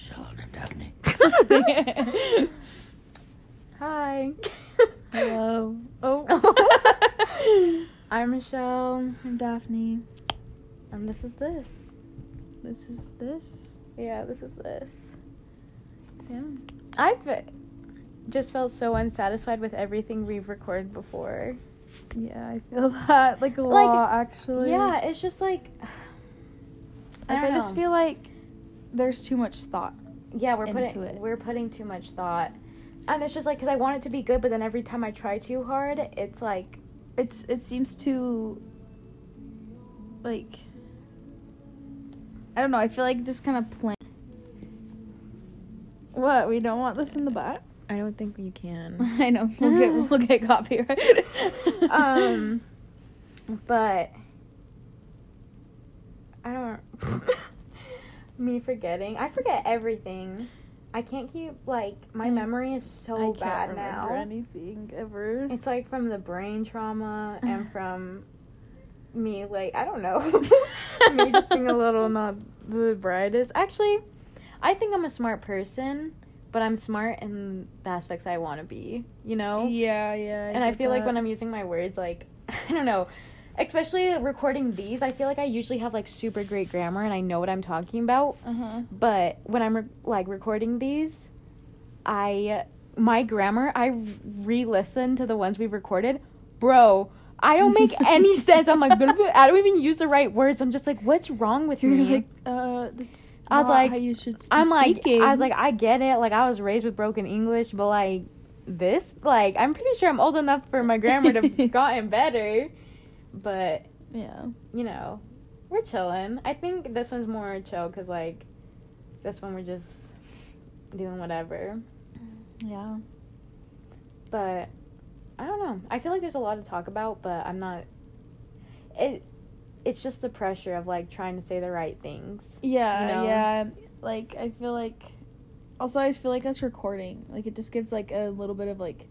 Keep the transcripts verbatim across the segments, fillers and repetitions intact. Charlotte and Daphne. Hi. Hello. Oh. I'm Michelle. I'm Daphne. And this is this. This is this. Yeah, this is this. Yeah. I've just felt so unsatisfied with everything we've recorded before. Yeah, I feel that. Like, a like, lot, actually. Yeah, it's just like... I, like, I just feel like there's too much thought. Yeah, we're into putting it. We're putting too much thought. And it's just like, because I want it to be good, but then every time I try too hard, it's like... It's It seems too... Like... I don't know, I feel like just kind of plain. What, we don't want this in the back? I don't think you can. I know. We'll get we'll get copyrighted. um but I don't me forgetting. I forget everything. I can't keep like my memory is so I can't bad remember now. Anything ever. It's like from the brain trauma and from me like I don't know. Me just being a little not the brightest. Actually, I think I'm a smart person. But I'm smart in the aspects I want to be, you know? Yeah, yeah. I and I feel that. Like when I'm using my words, like, I don't know. Especially recording these, I feel like I usually have, like, super great grammar and I know what I'm talking about. Uh-huh. But when I'm, re- like, recording these, I, my grammar, I re-listen to the ones we've recorded. Bro, I don't make any sense. I'm like, I don't even use the right words. I'm just like, what's wrong with You're me? Like, uh, that's I was not like, how you should be I'm speaking. Like, I was like, I get it. Like, I was raised with broken English, but like this, like, I'm pretty sure I'm old enough for my grammar to have gotten better. But yeah, you know, we're chilling. I think this one's more chill because like this one we're just doing whatever. Yeah, but. I don't know. I feel like there's a lot to talk about, but I'm not... It, It's just the pressure of, like, trying to say the right things. Yeah, you know? Yeah. Like, I feel like... Also, I just feel like us recording. Like, it just gives, like, a little bit of, like...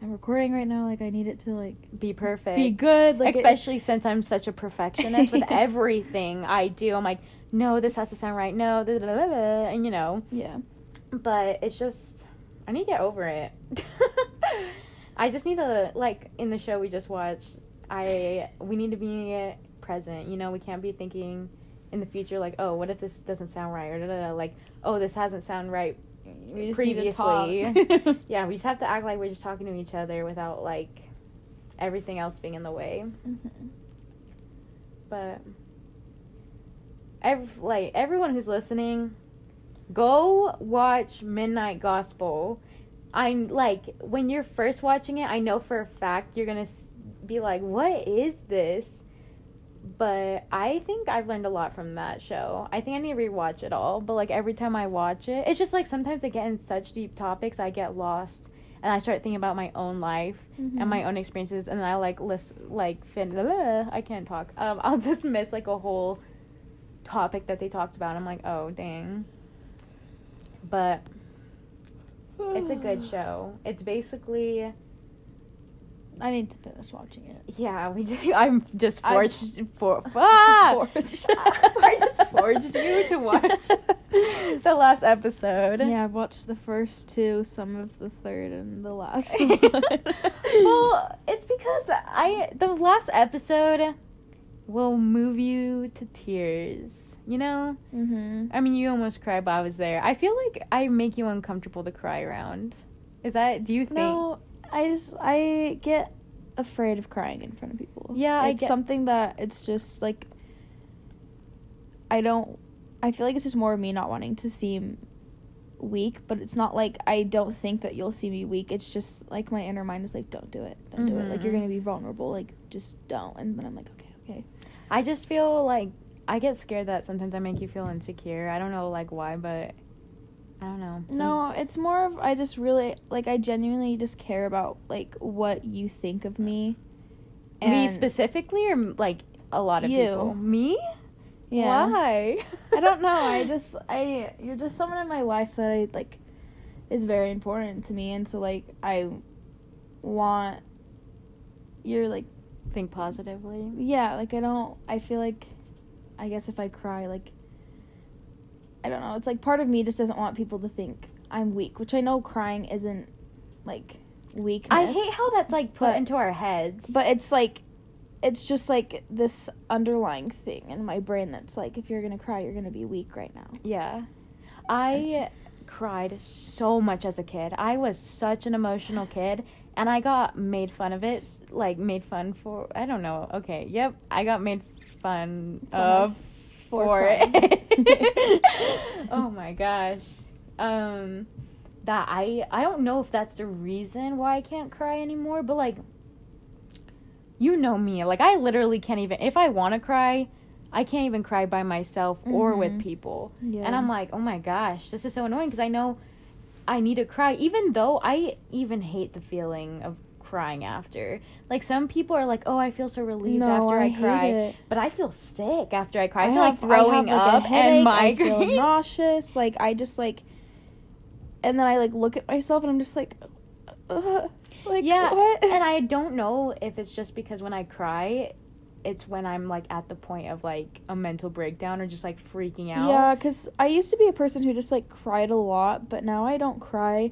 I'm recording right now. Like, I need it to, like... Be perfect. Be good. Like Especially it, since I'm such a perfectionist with everything I do. I'm like, no, this has to sound right. No, da da da da. And, you know. Yeah. But it's just... I need to get over it. I just need to, like, in the show we just watched, I, we need to be present, you know, we can't be thinking in the future, like, oh, what if this doesn't sound right, or da, da, da, like, oh, this hasn't sound right we previously. Yeah, we just have to act like we're just talking to each other without, like, everything else being in the way. Mm-hmm. But, every, like, everyone who's listening, go watch Midnight Gospel. I'm, like, when you're first watching it, I know for a fact you're gonna be like, what is this? But I think I've learned a lot from that show. I think I need to rewatch it all, but, like, every time I watch it, it's just, like, sometimes I get in such deep topics, I get lost, and I start thinking about my own life mm-hmm. and my own experiences, and I, like, list, like, fin- I can't talk. Um, I'll just miss, like, a whole topic that they talked about. I'm like, oh, dang. But... It's a good show. It's basically... I need to finish watching it. Yeah, we do. I'm just forged... I'm for, ah! forged. I just forged you to watch the last episode. Yeah, I've watched the first two, some of the third, and the last one. Well, it's because I the last episode will move you to tears. You know? Mm-hmm. I mean, you almost cried, but I was there. I feel like I make you uncomfortable to cry around. Is that... Do you think... No, I just... I get afraid of crying in front of people. Yeah, I It's get- something that... It's just, like... I don't... I feel like it's just more of me not wanting to seem weak, but it's not like I don't think that you'll see me weak. It's just, like, my inner mind is like, don't do it. Don't mm-hmm. do it. Like, you're gonna be vulnerable. Like, just don't. And then I'm like, okay, okay. I just feel like... I get scared that sometimes I make you feel insecure. I don't know, like, why, but I don't know. Some... No, it's more of I just really, like, I genuinely just care about, like, what you think of me. And me specifically or, like, a lot of you. People? Me? Yeah. Why? I don't know. I just, I, you're just someone in my life that, I like, is very important to me. And so, like, I want, you're, like. Think positively. Yeah, like, I don't, I feel like. I guess if I cry, like, I don't know, it's like part of me just doesn't want people to think I'm weak, which I know crying isn't, like, weakness. I hate how that's, like, put but, into our heads. But it's, like, it's just, like, this underlying thing in my brain that's, like, if you're gonna cry, you're gonna be weak right now. Yeah. I cried so much as a kid. I was such an emotional kid, and I got made fun of it, like, made fun for, I don't know, okay, yep, I got made fun of for it. Oh, my gosh. Um, that I, I don't know if that's the reason why I can't cry anymore, but, like, you know me, like, I literally can't even, if I want to cry, I can't even cry by myself or mm-hmm. with people, yeah. And I'm like, oh my gosh, this is so annoying, because I know I need to cry, even though I even hate the feeling of crying after. Like, some people are like, oh, I feel so relieved no, after I, I cry, it. But I feel sick after I cry, I, I feel have, like throwing I have, like, up headache, and migraines. I feel nauseous, like, I just, like, and then I, like, look at myself and I'm just like, ugh. Like, yeah, what? And I don't know if it's just because when I cry, it's when I'm, like, at the point of, like, a mental breakdown or just, like, freaking out. Yeah, because I used to be a person who just, like, cried a lot, but now I don't cry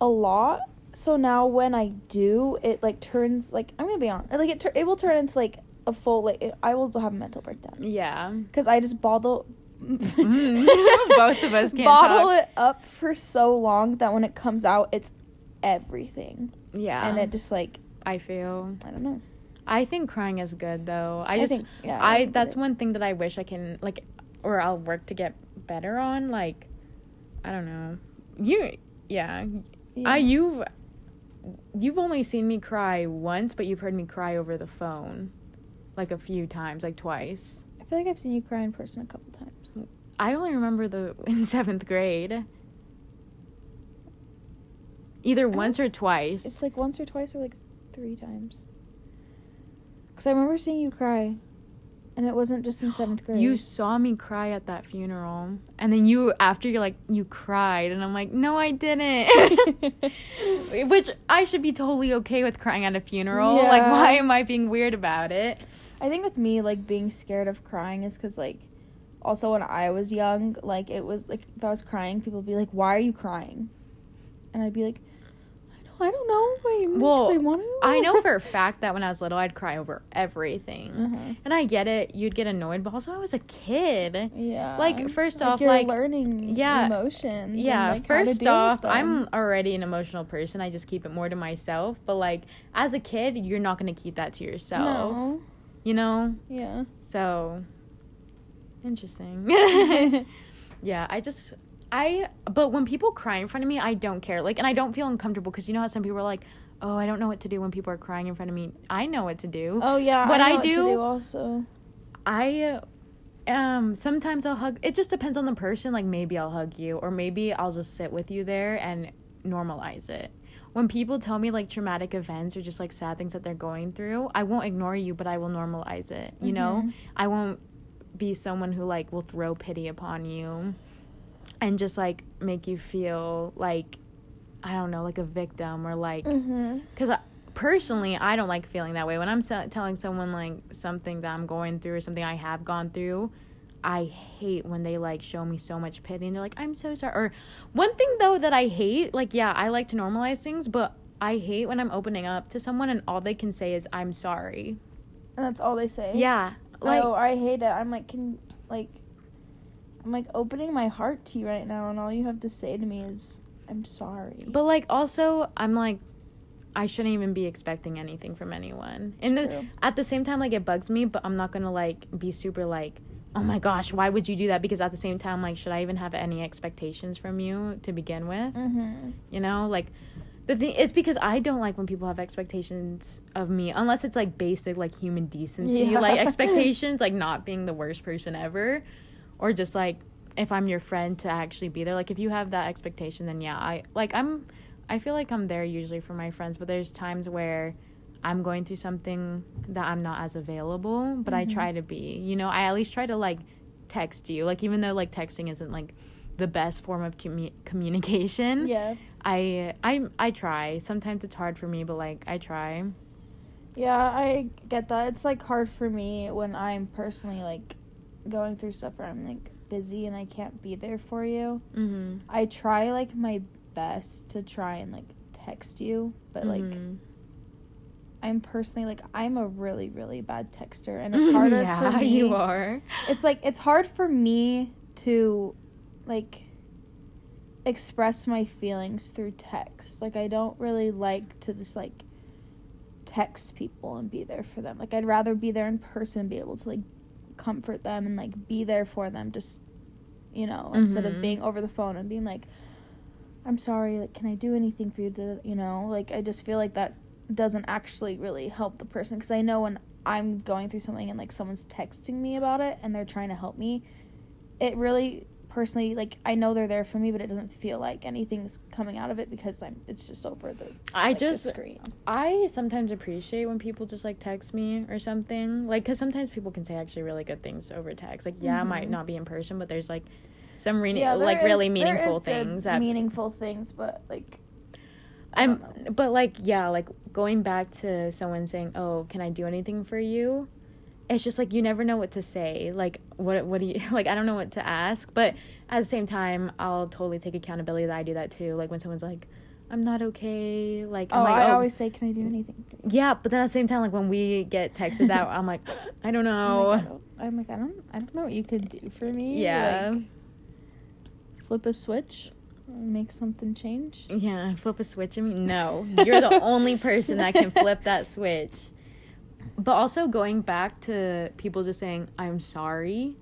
a lot. So now when I do, it, like, turns, like, I'm going to be honest, like, it, tur- it will turn into, like, a full, like, it, I will have a mental breakdown. Yeah. Because I just bottle... mm, both of us can't bottle talk. It up for so long that when it comes out, it's everything. Yeah. And it just, like... I feel... I don't know. I think crying is good, though. I, I just... Think, yeah, I, I that's one thing that I wish I can, like... Or I'll work to get better on, like... I don't know. You... Yeah. yeah. I You've... You've only seen me cry once, but you've heard me cry over the phone. Like, a few times. Like, twice. I feel like I've seen you cry in person a couple times. I only remember the... In seventh grade... Either once or twice. It's, like, once or twice or, like, three times. Because I remember seeing you cry. And it wasn't just in seventh grade. You saw me cry at that funeral. And then you, after, you're like, you cried. And I'm like, no, I didn't. Which I should be totally okay with crying at a funeral. Yeah. Like, why am I being weird about it? I think with me, like, being scared of crying is because, like, also when I was young, like, it was, like, if I was crying, people would be like, why are you crying? And I'd be like, I don't know. I, well, I, want to. I know for a fact that when I was little, I'd cry over everything. Mm-hmm. And I get it. You'd get annoyed. But also, I was a kid. Yeah. Like, first like off, you're like... You're learning yeah, emotions. Yeah. And, like, first off, I'm already an emotional person. I just keep it more to myself. But, like, as a kid, you're not going to keep that to yourself. No. You know? Yeah. So, interesting. Yeah, I just... I, but when people cry in front of me, I don't care. Like, and I don't feel uncomfortable because you know how some people are like, oh, I don't know what to do when people are crying in front of me. I know what to do. Oh, yeah. What I, know I do, what to do also. I, um, sometimes I'll hug. It just depends on the person. Like, maybe I'll hug you or maybe I'll just sit with you there and normalize it. When people tell me, like, traumatic events or just, like, sad things that they're going through, I won't ignore you, but I will normalize it. You mm-hmm. know, I won't be someone who, like, will throw pity upon you. And just, like, make you feel, like, I don't know, like a victim or, like... Because mm-hmm. personally, I don't like feeling that way. When I'm so- telling someone, like, something that I'm going through or something I have gone through, I hate when they, like, show me so much pity. And they're like, I'm so sorry. Or one thing, though, that I hate... Like, yeah, I like to normalize things, but I hate when I'm opening up to someone and all they can say is, I'm sorry. And that's all they say? Yeah. Like, oh, I hate it. I'm, like, can... Like... I'm, like, opening my heart to you right now, and all you have to say to me is, I'm sorry. But, like, also, I'm, like, I shouldn't even be expecting anything from anyone. And the, at the same time, like, it bugs me, but I'm not going to, like, be super, like, oh, my gosh, why would you do that? Because at the same time, like, should I even have any expectations from you to begin with? Mm-hmm. You know? Like, the thing is because I don't like when people have expectations of me, unless it's, like, basic, like, human decency, yeah. like, expectations, like, not being the worst person ever. Or just, like, if I'm your friend to actually be there. Like, if you have that expectation, then, yeah. I Like, I'm... I feel like I'm there usually for my friends. But there's times where I'm going through something that I'm not as available. But mm-hmm. I try to be. You know, I at least try to, like, text you. Like, even though, like, texting isn't, like, the best form of commu- communication. Yeah. I, I, I try. Sometimes it's hard for me, but, like, I try. Yeah, I get that. It's, like, hard for me when I'm personally, like... going through stuff where I'm like, busy and I can't be there for you. Mm-hmm. I try, like, my best to try and, like, text you, but, mm-hmm. like, I'm personally, like, I'm a really, really bad texter, and it's harder yeah, for me. You are. It's, like, it's hard for me to, like, express my feelings through text. Like, I don't really like to just, like, text people and be there for them. Like, I'd rather be there in person and be able to, like, comfort them and, like, be there for them, just, you know, mm-hmm. instead of being over the phone and being like, I'm sorry, like, can I do anything for you to, you know, like, I just feel like that doesn't actually really help the person, because I know when I'm going through something and, like, someone's texting me about it and they're trying to help me, it really, personally, like, I know they're there for me, but it doesn't feel like anything's coming out of it because I'm it's just over the, I like, just, the screen. I sometimes appreciate when people just, like, text me or something, like, because sometimes people can say actually really good things over text. Like, yeah, mm-hmm. it might not be in person, but there's, like, some re- yeah, like is, really meaningful things. That, meaningful things, but, like, I'm, but, like, yeah, like, going back to someone saying, oh, can I do anything for you? It's just, like, you never know what to say. Like, what what do you, like, I don't know what to ask. But at the same time, I'll totally take accountability that I do that, too. Like, when someone's like, I'm not okay. Like, oh, I'm like, I oh. always say, can I do anything? Yeah, but then at the same time, like, when we get texted that, I'm like, I don't know. I'm like, I don't, I'm like, I don't, I don't know what you could do for me. Yeah. Like, flip a switch. Make something change? Yeah, flip a switch. I mean, no. You're the only person that can flip that switch. But also going back to people just saying, I'm sorry.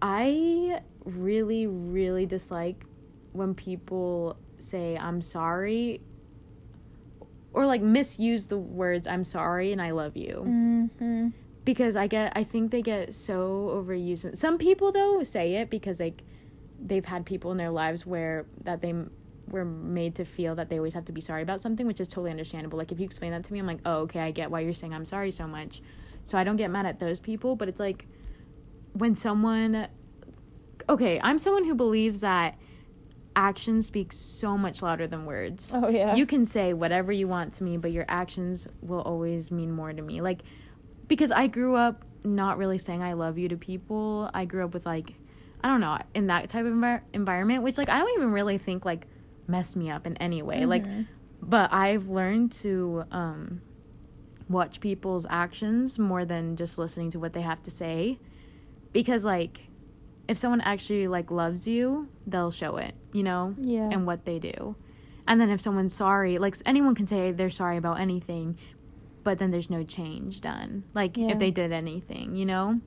I really, really dislike when people say, I'm sorry. Or, like, misuse the words, I'm sorry and I love you. Mm-hmm. Because I get, I think they get so overused. Some people, though, say it because, like, they've had people in their lives where that they m- were made to feel that they always have to be sorry about something, which is totally understandable. Like, if you explain that to me, I'm like, oh, okay, I get why you're saying I'm sorry so much. So I don't get mad at those people. But it's like when someone, okay, I'm someone who believes that actions speak so much louder than words. Oh, yeah. You can say whatever you want to me, but your actions will always mean more to me. Like, because I grew up not really saying I love you to people. I grew up with, like, I don't know, in that type of envir- environment, which, like, I don't even really think, like, messed me up in any way. Mm-hmm. Like, but I've learned to um, watch people's actions more than just listening to what they have to say. Because, like, if someone actually, like, loves you, they'll show it, you know? Yeah. And what they do. And then if someone's sorry, like, anyone can say they're sorry about anything, but then there's no change done. Like, yeah. if they did anything, you know?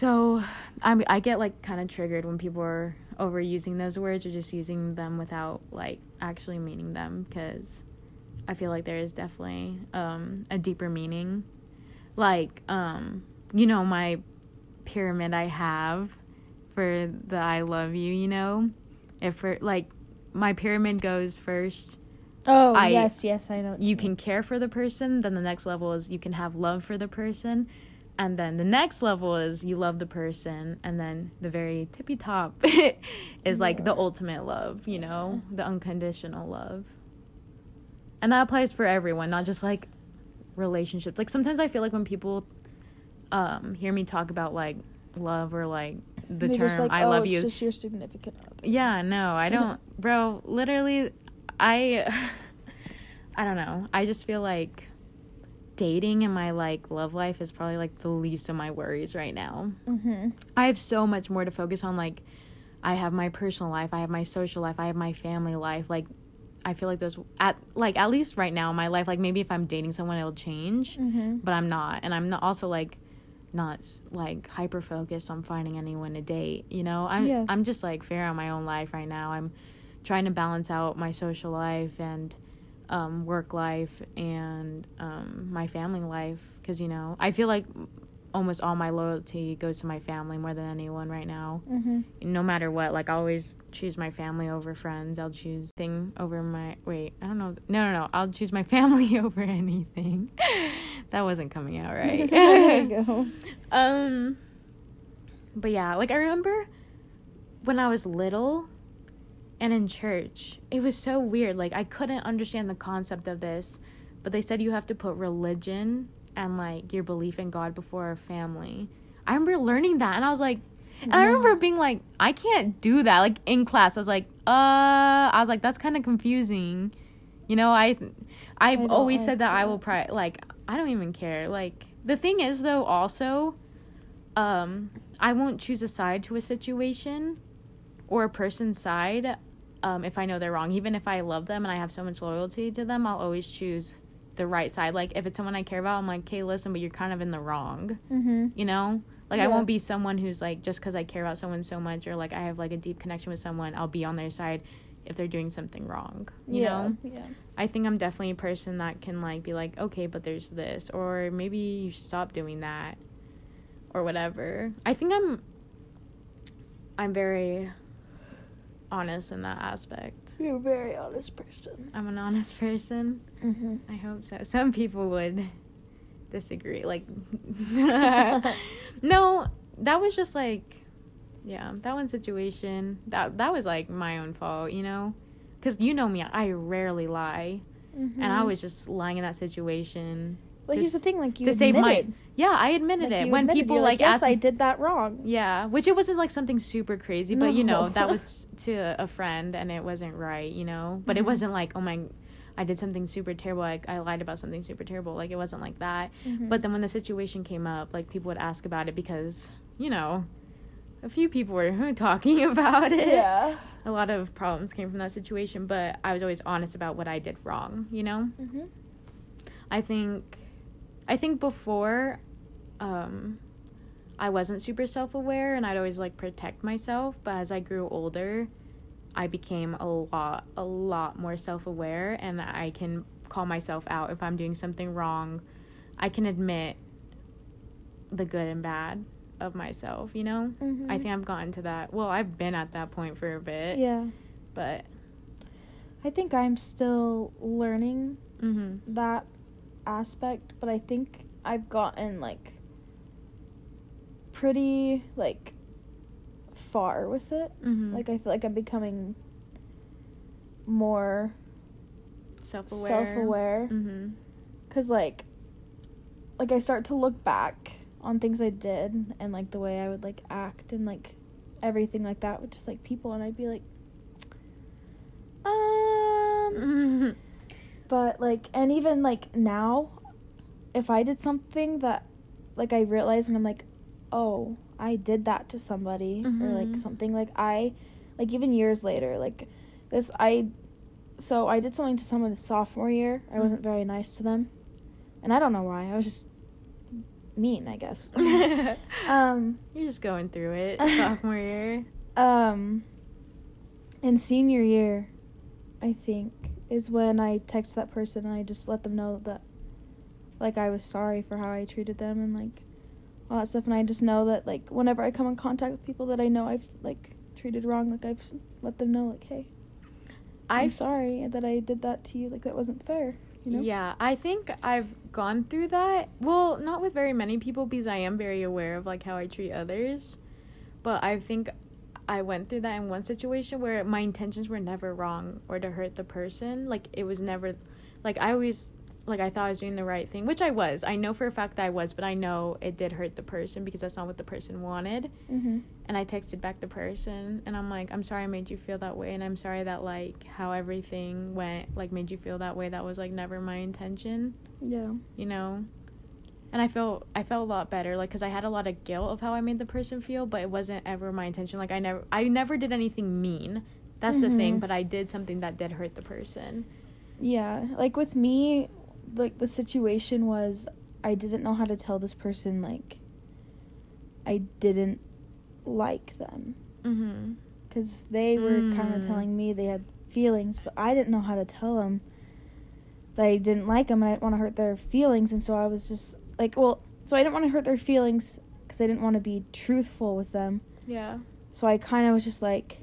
So, I mean, I get, like, kind of triggered when people are overusing those words or just using them without, like, actually meaning them, because I feel like there is definitely um, a deeper meaning. Like, um, you know, my pyramid I have for the I love you, you know? If for, like, my pyramid goes first. Oh, I, yes, yes, I know. You can care for the person. Then the next level is you can have love for the person. And then the next level is you love the person. And then the very tippy top is, yeah. like, the ultimate love, you yeah. know? The unconditional love. And that applies for everyone, not just, like, relationships. Like, sometimes I feel like when people um, hear me talk about, like, love or, like, the They're term just like, I oh, love it's you. It's just your significant other. Yeah, no, I don't. Bro, literally, I, I don't know. I just feel like dating and my, like, love life is probably, like, the least of my worries right now. Mm-hmm. I have so much more to focus on. Like, I have my personal life, I have my social life, I have my family life. Like, I feel like those at like at least right now in my life, like, maybe if I'm dating someone it'll change, mm-hmm. but I'm not, and I'm not also like not like hyper focused on finding anyone to date, you know? I'm yeah. I'm just like fair on my own life right now. I'm trying to balance out my social life and Um, work life and um, my family life, because, you know, I feel like almost all my loyalty goes to my family more than anyone right now. Mm-hmm. No matter what, like, I always choose my family over friends. I'll choose thing over my wait I don't know no no no I'll choose my family over anything. That wasn't coming out right. There you go. Um but yeah, like, I remember when I was little and in church, it was so weird. Like, I couldn't understand the concept of this, but they said you have to put religion and, like, your belief in God before family. I remember learning that, and I was like, And yeah. I remember being like, I can't do that. Like, in class, I was like, uh, I was like, that's kind of confusing. You know, I, I've I always said that, that I will, pri- like, I don't even care. Like, the thing is, though, also, um, I won't choose a side to a situation or a person's side um, if I know they're wrong. Even if I love them and I have so much loyalty to them, I'll always choose the right side. Like, if it's someone I care about, I'm like, hey, listen, but you're kind of in the wrong, mm-hmm. you know? Like, yeah. I won't be someone who's, like, just because I care about someone so much or, like, I have, like, a deep connection with someone, I'll be on their side if they're doing something wrong, you yeah, know? Yeah. I think I'm definitely a person that can, like, be like, okay, but there's this, or maybe you should stop doing that, or whatever. I think I'm, I'm very honest in that aspect. You're a very honest person. I'm an honest person. Mm-hmm. I hope so. Some people would disagree, like, no, that was just, like, yeah, that one situation, that that was, like, my own fault, you know? Because you know me, I rarely lie. Mm-hmm. And I was just lying in that situation. Well, to, here's the thing, like, you to admitted. Save my, yeah, I admitted like, it. When admitted, people, like, like yes, asked, I did that wrong. Yeah, which it wasn't, like, something super crazy, no. But, you know, that was to a friend, and it wasn't right, you know? But mm-hmm. It wasn't, like, oh, my, I did something super terrible, like, I lied about something super terrible. Like, it wasn't like that. Mm-hmm. But then when the situation came up, like, people would ask about it because, you know... A few people were talking about it. Yeah. A lot of problems came from that situation, but I was always honest about what I did wrong, you know? Mm-hmm. I think, I think before, um, I wasn't super self-aware, and I'd always, like, protect myself, but as I grew older, I became a lot, a lot more self-aware, and I can call myself out if I'm doing something wrong. I can admit the good and bad of myself, you know? Mm-hmm. I think I've gotten to that. Well, I've been at that point for a bit. Yeah. But I think I'm still learning mm-hmm. that aspect, but I think I've gotten, like, pretty, like, far with it. Mm-hmm. Like, I feel like I'm becoming more self-aware. Self-aware. Mm-hmm. 'Cause, like, like, I start to look back on things I did, and, like, the way I would, like, act, and, like, everything like that with just, like, people, and I'd be like, um, but, like, and even, like, now, if I did something that, like, I realized, and I'm like, oh, I did that to somebody, mm-hmm. or, like, something, like, I, like, even years later, like, this, I, so I did something to someone in sophomore year, I wasn't very nice to them, and I don't know why, I was just mean, I guess. um you're just going through it. Sophomore year, um and senior year, I think, is when I text that person, and I just let them know that, like, I was sorry for how I treated them, and, like, all that stuff. And I just know that, like, whenever I come in contact with people that I know I've, like, treated wrong, like, I've let them know, like, hey, I'm I've... sorry that I did that to you, like, that wasn't fair. You know? Yeah, I think I've gone through that. Well, not with very many people, because I am very aware of, like, how I treat others. But I think I went through that in one situation where my intentions were never wrong or to hurt the person. Like, it was never, like, I always, like, I thought I was doing the right thing, which I was. I know for a fact that I was, but I know it did hurt the person because that's not what the person wanted. Mm-hmm. And I texted back the person, and I'm like, I'm sorry I made you feel that way, and I'm sorry that, like, how everything went, like, made you feel that way. That was, like, never my intention. Yeah. You know? And I felt, I felt a lot better, like, because I had a lot of guilt of how I made the person feel, but it wasn't ever my intention. Like, I never, I never did anything mean. That's mm-hmm. the thing, but I did something that did hurt the person. Yeah. Like, with me... like, the situation was, I didn't know how to tell this person, like, I didn't like them. Mm-hmm. Because they were mm. kind of telling me they had feelings, but I didn't know how to tell them that I didn't like them, and I didn't want to hurt their feelings, and so I was just, like, well, so I didn't want to hurt their feelings, because I didn't want to be truthful with them. Yeah. So I kind of was just like,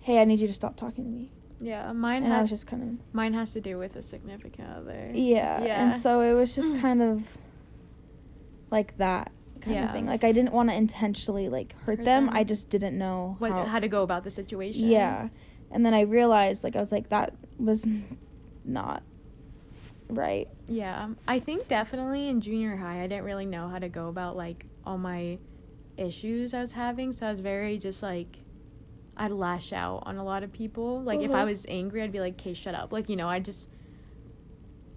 hey, I need you to stop talking to me. Yeah, mine and ha- I was just kind of... Mine has to do with a significant other. Yeah, yeah. And so it was just kind of like that kind yeah. of thing. Like, I didn't want to intentionally, like, hurt, hurt them. them. I just didn't know what, how... how to go about the situation. Yeah. And then I realized, like, I was like, that was not right. Yeah. I think definitely in junior high, I didn't really know how to go about, like, all my issues I was having, so I was very just, like, I'd lash out on a lot of people. Like, mm-hmm. if I was angry, I'd be like, okay, shut up. Like, you know, I just,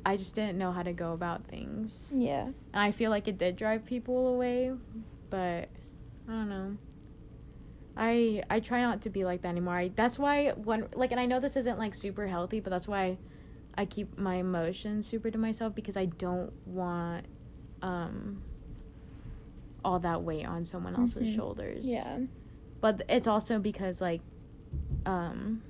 I just didn't know how to go about things. Yeah. And I feel like it did drive people away, but I don't know. I I try not to be like that anymore. I, that's why, when, like, and I know this isn't, like, super healthy, but that's why I keep my emotions super to myself, because I don't want, um, all that weight on someone else's mm-hmm. shoulders. Yeah. But it's also because, like, um,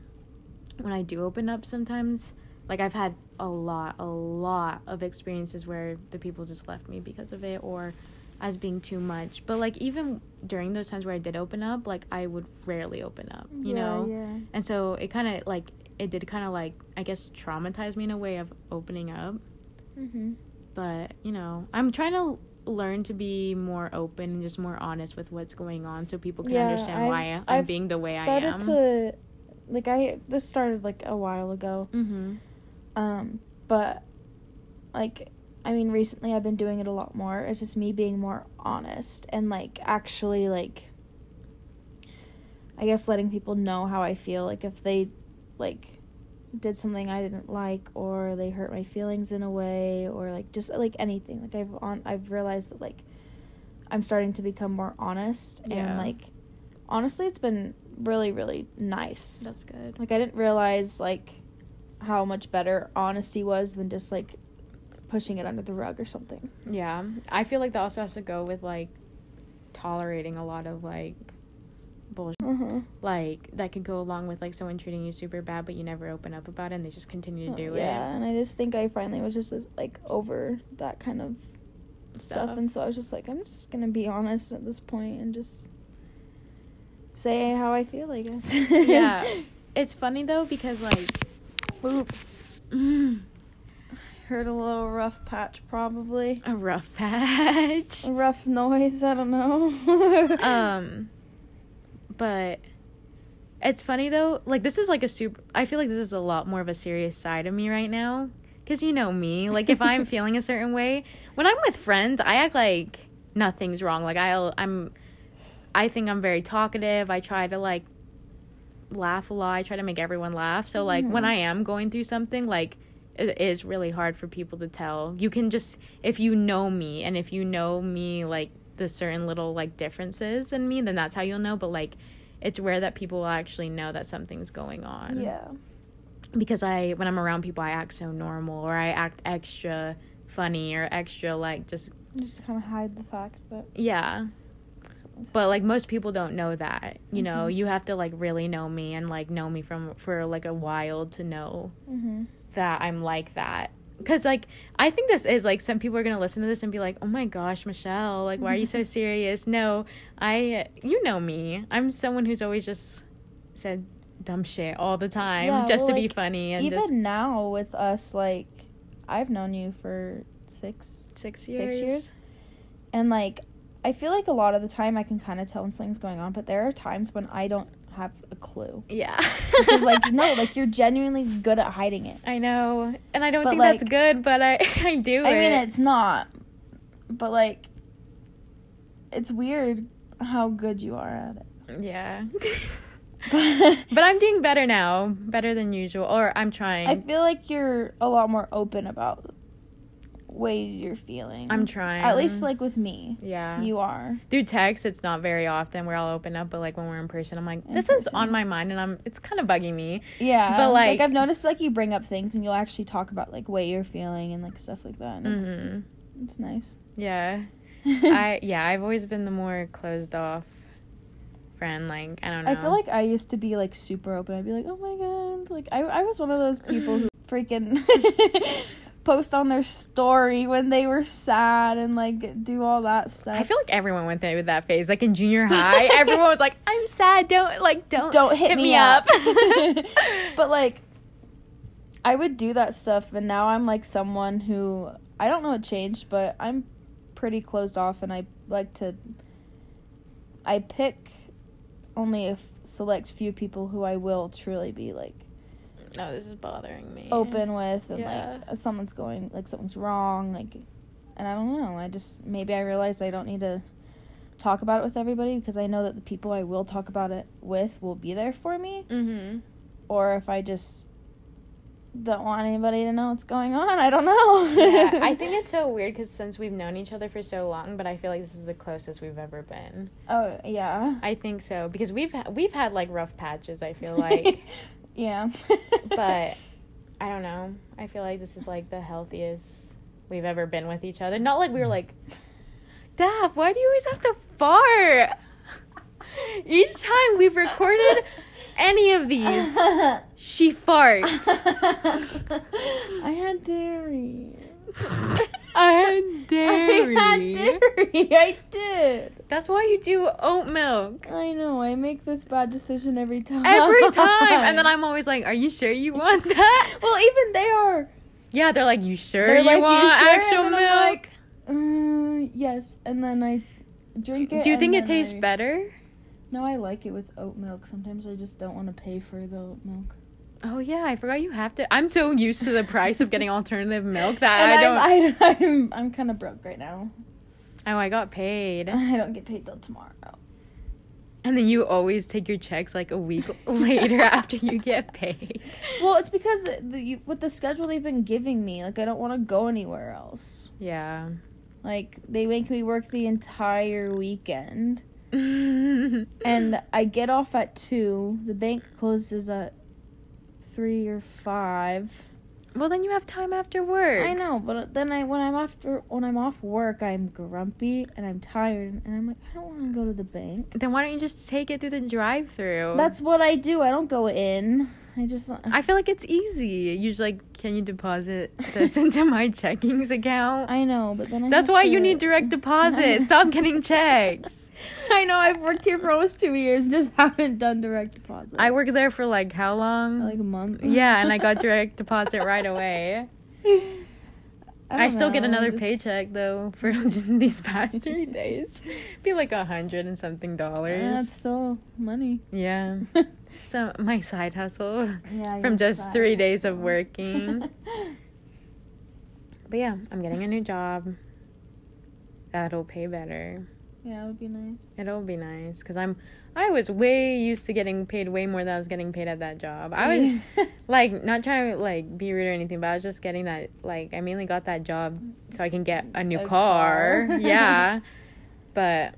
when I do open up sometimes, like, I've had a lot, a lot of experiences where the people just left me because of it, or as being too much. But, like, even during those times where I did open up, like, I would rarely open up, you yeah, know? Yeah. And so it kind of, like, it did kind of, like, I guess traumatize me in a way of opening up. Mm-hmm. But, you know, I'm trying to learn to be more open and just more honest with what's going on, so people can yeah, understand I've, why I'm I've being the way I am. Started to, like, I this started like a while ago, mm-hmm. um, but like I mean, recently I've been doing it a lot more. It's just me being more honest and like actually like I guess letting people know how I feel. Like if they like did something I didn't like, or they hurt my feelings in a way, or like just like anything, like I've on I've realized that like I'm starting to become more honest. Yeah. And like honestly it's been really really nice. That's good. Like I didn't realize like how much better honesty was than just like pushing it under the rug or something. Yeah, I feel like that also has to go with like tolerating a lot of like bullshit. Mm-hmm. Like that could go along with like someone treating you super bad, but you never open up about it and they just continue to do oh, yeah. it. Yeah, and I just think I finally was just like over that kind of stuff. stuff and so I was just like, I'm just gonna be honest at this point and just say how I feel, I guess. Yeah, it's funny though because like oops mm. I heard a little rough patch, probably a rough patch a rough noise, I don't know. um But it's funny, though. Like, this is, like, a super... I feel like this is a lot more of a serious side of me right now. Because you know me. Like, if I'm feeling a certain way... When I'm with friends, I act like nothing's wrong. Like, I'll, I'm... I think I'm very talkative. I try to, like, laugh a lot. I try to make everyone laugh. So, like, mm-hmm. when I am going through something, like, it is really hard for people to tell. You can just... If you know me, and if you know me, like... the certain little like differences in me, then that's how you'll know. But like it's rare that people will actually know that something's going on. Yeah, because I when I'm around people I act so normal, or I act extra funny or extra like just just to kind of hide the fact that yeah but like most people don't know that, you mm-hmm. know. You have to like really know me and like know me from for like a while to know mm-hmm. that I'm like that. Because, like, I think this is, like, some people are going to listen to this and be like, oh, my gosh, Michelle, like, why are you so serious? No, I, you know me. I'm someone who's always just said dumb shit all the time yeah, just well, to like, be funny. And even just... now with us, like, I've known you for six, six years. Six years. And, like, I feel like a lot of the time I can kind of tell when something's going on, but there are times when I don't have a clue. Yeah. Because like no, like you're genuinely good at hiding it. I know. And I don't but think like, that's good, but I I do I it. mean it's not. But like it's weird how good you are at it. Yeah. but, but I'm doing better now, better than usual, or I'm trying. I feel like you're a lot more open about ways you're feeling. I'm trying. At least like with me. Yeah. You are. Through text it's not very often where I'll open up, but like when we're in person I'm like, this is on my mind and I'm it's kind of bugging me. Yeah. But like, like I've noticed like you bring up things and you'll actually talk about like way you're feeling and like stuff like that. And mm-hmm. it's it's nice. Yeah. I yeah, I've always been the more closed off friend. Like I don't know. I feel like I used to be like super open. I'd be like, oh my god. Like I I was one of those people who freaking post on their story when they were sad and like do all that stuff. I feel like everyone went through that phase, like in junior high. Everyone was like, I'm sad, don't like don't don't hit, hit me, me up, up. But like I would do that stuff, and now I'm like someone who I don't know what changed, but I'm pretty closed off, and I like to I pick only a f- select few people who I will truly be like, no, this is bothering me, open with, and yeah. like someone's going like something's wrong, like, and I don't know, I just maybe I realized I don't need to talk about it with everybody, because I know that the people I will talk about it with will be there for me. Mm-hmm. Or if I just don't want anybody to know what's going on, I don't know. Yeah, I think it's so weird because since we've known each other for so long, but I feel like this is the closest we've ever been. Oh, yeah. I think so, because we've we've had, like, rough patches, I feel like. Yeah. But I don't know. I feel like this is, like, the healthiest we've ever been with each other. Not like we were like, Daph, why do you always have to fart? Each time we've recorded any of these, she farts. I had dairy. I had dairy. I had dairy. I did. That's why you do oat milk. I know. I make this bad decision every time. Every time. And then I'm always like, are you sure you want that? Well, even they are. Yeah, they're like, you sure they're you like, want you sure? actual and then milk? I'm like, mm, yes. And then I drink it. Do you think it tastes I... better? No, I like it with oat milk. Sometimes I just don't want to pay for the oat milk. Oh, yeah. I forgot you have to. I'm so used to the price of getting alternative milk that and I I'm, don't. I, I'm, I'm kind of broke right now. Oh, I got paid. I don't get paid till tomorrow. And then you always take your checks like a week later after you get paid. Well, it's because the, you, with the schedule they've been giving me, like, I don't want to go anywhere else. Yeah. Like, they make me work the entire weekend. And I get off at two. The bank closes at three or five. Well, then you have time after work. I know, but then I when I'm after when I'm off work, I'm grumpy and I'm tired, and I'm like, I don't want to go to the bank. Then why don't you just take it through the drive-through? That's what I do. I don't go in. I just. I feel like it's easy. Usually, like, can you deposit this into my checkings account? I know, but then I that's why to... you need direct deposit. Stop getting checks. I know. I've worked here for almost two years, just haven't done direct deposit. I worked there for like how long? Like a month. Yeah, and I got direct deposit right away. I, I still know. get another just... paycheck though for these past three days. It'd be like a hundred and something dollars. Yeah, that's still money. Yeah. So my side hustle yeah, from just three hustle. days of working. But yeah, I'm getting a new job. That'll pay better. Yeah, it would be nice. It'll be nice because I'm. I was way used to getting paid way more than I was getting paid at that job. I was like not trying to like be rude or anything, but I was just getting that like I mainly got that job so I can get a new a car. car. Yeah, but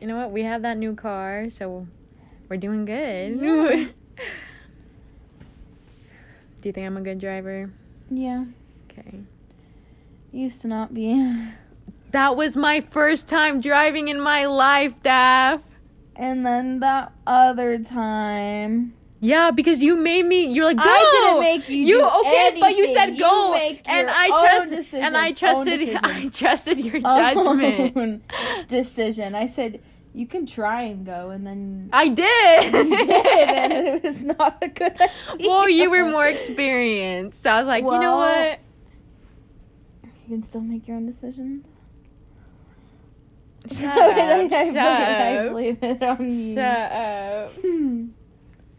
you know what? We have that new car, so. We're doing good. Yeah. Do you think I'm a good driver? Yeah. Okay. Used to not be. That was my first time driving in my life, Daph. And then the other time. Yeah, because you made me. You're like, go. I didn't make you. You do okay? Anything. But you said go, you make and, your I trust, own and I trusted. And I trusted. I trusted your judgment. Own decision. I said. You can try and go, and then... I did! You did, and it was not a good idea. Well, you were more experienced, so I was like, well, you know what? You can still make your own decisions. Shut so up, I, shut I, up. I believe it on you. Shut up.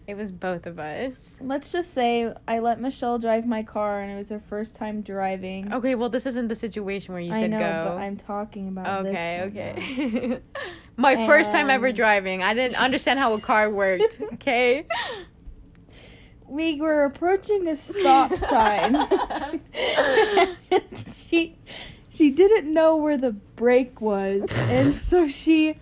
It was both of us. Let's just say I let Michelle drive my car, and it was her first time driving. Okay, well, this isn't the situation where you I said know, go. I know, but I'm talking about okay, this. Okay, okay. My and... first time ever driving. I didn't understand how a car worked, okay? We were approaching a stop sign. she, she didn't know where the brake was, and so she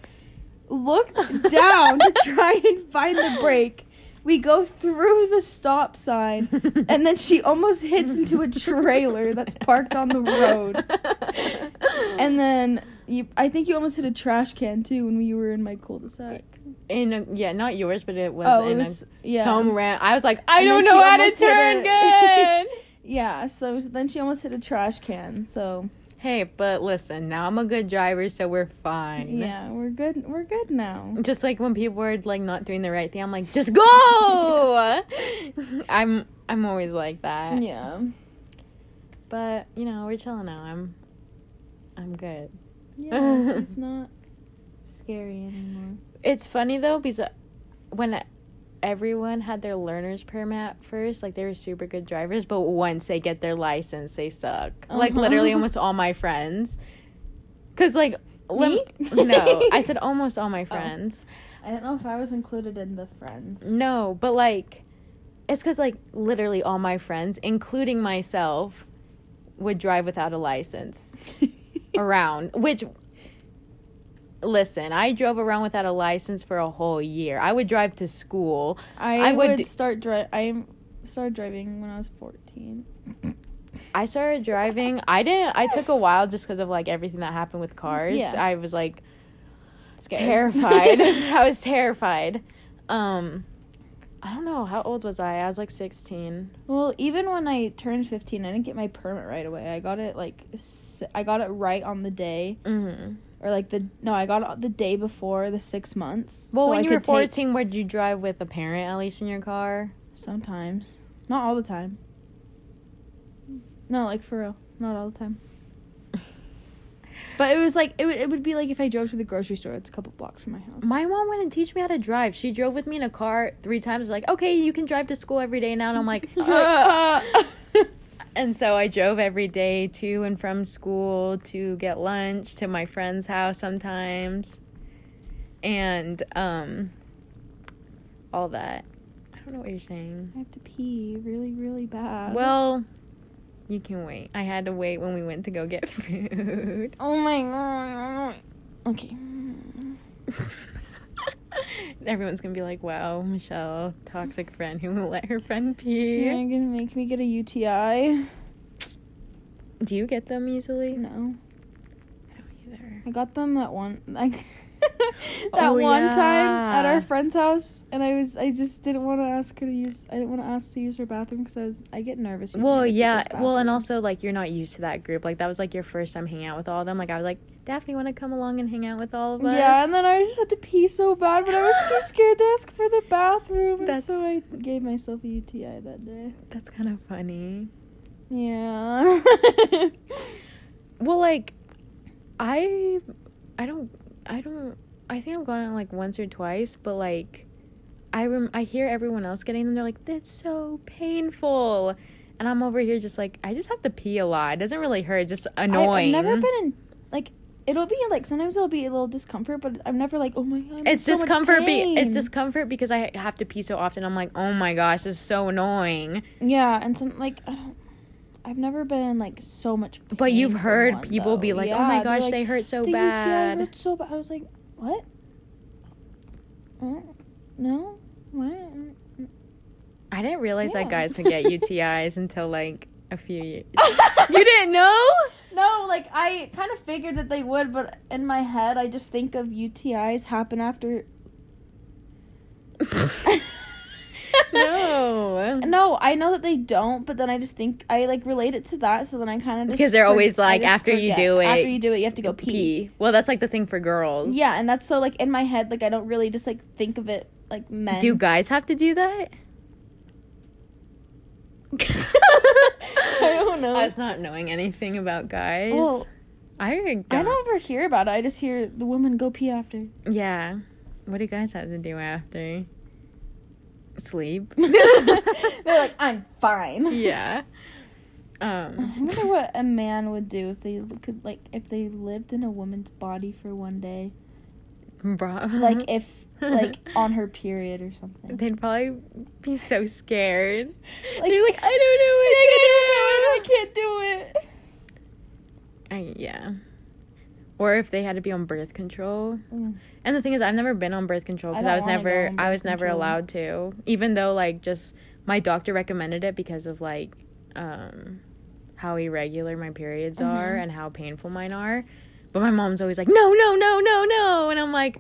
looked down to try and find the brake. We go through the stop sign, and then she almost hits into a trailer that's parked on the road. And then you, I think you almost hit a trash can, too, when we were in my cul-de-sac. In a, yeah, not yours, but it was oh, in it was, a, yeah. some rant. I was like, I and don't know how to turn good. Yeah, so then she almost hit a trash can, so... Hey, but listen, now I'm a good driver, so we're fine. Yeah, we're good. We're good now. Just like when people are like not doing the right thing, I'm like, just go. I'm I'm always like that. Yeah. But you know, we're chilling now. I'm I'm good. Yeah, it's not scary anymore. It's funny though because when everyone had their learner's permit at first, like they were super good drivers, but once they get their license they suck. Uh-huh. Like literally almost all my friends, because like Me? No, I said almost all my friends. Oh. I don't know if I was included in the friends. No, but, like, it's because, like, literally all my friends, including myself, would drive without a license around, which... Listen, I drove around without a license for a whole year. I would drive to school. I, I would d- start dri- I started driving when I was fourteen. I started driving. I didn't. I took a while just because of, like, everything that happened with cars. Yeah. I was, like, Scared. terrified. I was terrified. Um, I don't know. How old was I? I was, like, sixteen. Well, even when I turned fifteen, I didn't get my permit right away. I got it, like, I got it right on the day. Mm-hmm. Or, like, the... No, I got it the day before the six months. Well, so when I you were fourteen, take... would you drive with a parent, at least, in your car? Sometimes. Not all the time. No, like, for real. Not all the time. But it was, like... It would, it would be, like, if I drove to the grocery store. It's a couple blocks from my house. My mom wouldn't teach me how to drive. She drove with me in a car three times. Like, okay, you can drive to school every day now. And I'm like... Uh. And so I drove every day to and from school to get lunch, to my friend's house sometimes, and um, all that. I don't know what you're saying. I have to pee really, really bad. Well, you can wait. I had to wait when we went to go get food. Oh my God. Okay. Everyone's gonna be like, wow, Michelle, toxic friend who won't let her friend pee. You're gonna make me get a U T I. Do you get them easily? No. I don't either. I got them that one like that oh, one yeah. time at our friend's house, and I was I just didn't want to ask her to use I didn't want to ask to use her bathroom because I was I get nervous. Well, yeah. Well, and also, like, you're not used to that group. Like, that was, like, your first time hanging out with all of them. Like, I was like, Daphne, want to come along and hang out with all of us? Yeah, and then I just had to pee so bad, but I was too scared to ask for the bathroom, and so I gave myself a U T I that day. That's kind of funny. Yeah. Well, like, I, I don't. I don't, I think I've gone on, like, once or twice, but, like, I rem- I hear everyone else getting them, they're like, that's so painful, and I'm over here just, like, I just have to pee a lot, it doesn't really hurt, it's just annoying. I've, I've never been in, like, it'll be, like, sometimes it'll be a little discomfort, but I'm never, like, oh my God, I'm it's so discomfort much pain. Be- it's discomfort because I have to pee so often, I'm like, oh my gosh, this is so annoying. Yeah, and some, like, I don't. I've never been in, like, so much pain. But you've heard one, people though. Be like, yeah, oh, my gosh, like, they hurt so the bad. The U T I hurt so bad. I was like, what? Uh, no? What? I didn't realize yeah. that guys can get U T Is until, like, a few years. You didn't know? No, like, I kind of figured that they would, but in my head, I just think of U T Is happen after... No. No, I know that they don't, but then I just think, I, like, relate it to that, so then I kind of just... Because they're for, always like, after forget. you do it... After you do it, you have to go pee. pee. Well, that's, like, the thing for girls. Yeah, and that's so, like, in my head, like, I don't really just, like, think of it like men. Do guys have to do that? I don't know. I was not knowing anything about guys. Well, I don't... I don't ever hear about it. I just hear the woman go pee after. Yeah. What do guys have to do after? Sleep. They're like, I'm fine. Yeah. Um, I wonder what a man would do if they could, like, if they lived in a woman's body for one day. Bro. Like, if, like, on her period or something. They'd probably be so scared. Like, they're like, I don't know. What like, I, do. I can't do it. I, yeah. Or if they had to be on birth control. Mm. And the thing is, I've never been on birth control because I, I was never I was never control. allowed to. Even though, like, just my doctor recommended it because of, like, um, how irregular my periods mm-hmm. are and how painful mine are. But my mom's always like, no, no, no, no, no. And I'm like,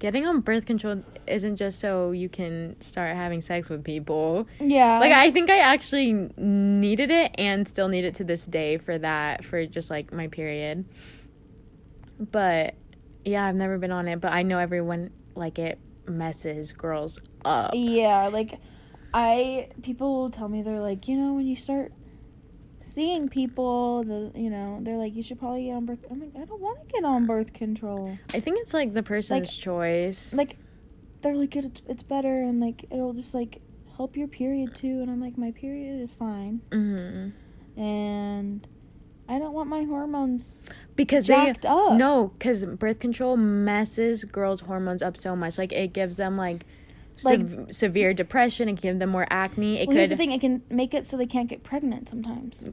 getting on birth control isn't just so you can start having sex with people. Yeah. Like, I think I actually needed it and still need it to this day for that, for just, like, my period. But... yeah, I've never been on it, but I know everyone, like, it messes girls up. Yeah, like, I, people will tell me, they're like, you know, when you start seeing people, the you know, they're like, you should probably get on birth, I'm like, I don't want to get on birth control. I think it's, like, the person's like, choice. Like, they're like, it, it's better, and, like, it'll just, like, help your period, too, and I'm like, my period is fine. Mm-hmm. And... I don't want my hormones because jacked they up. No, because birth control messes girls' hormones up so much. Like, it gives them like, like se- severe depression. It gives them more acne. It well, could, here's the thing. It can make it so they can't get pregnant sometimes.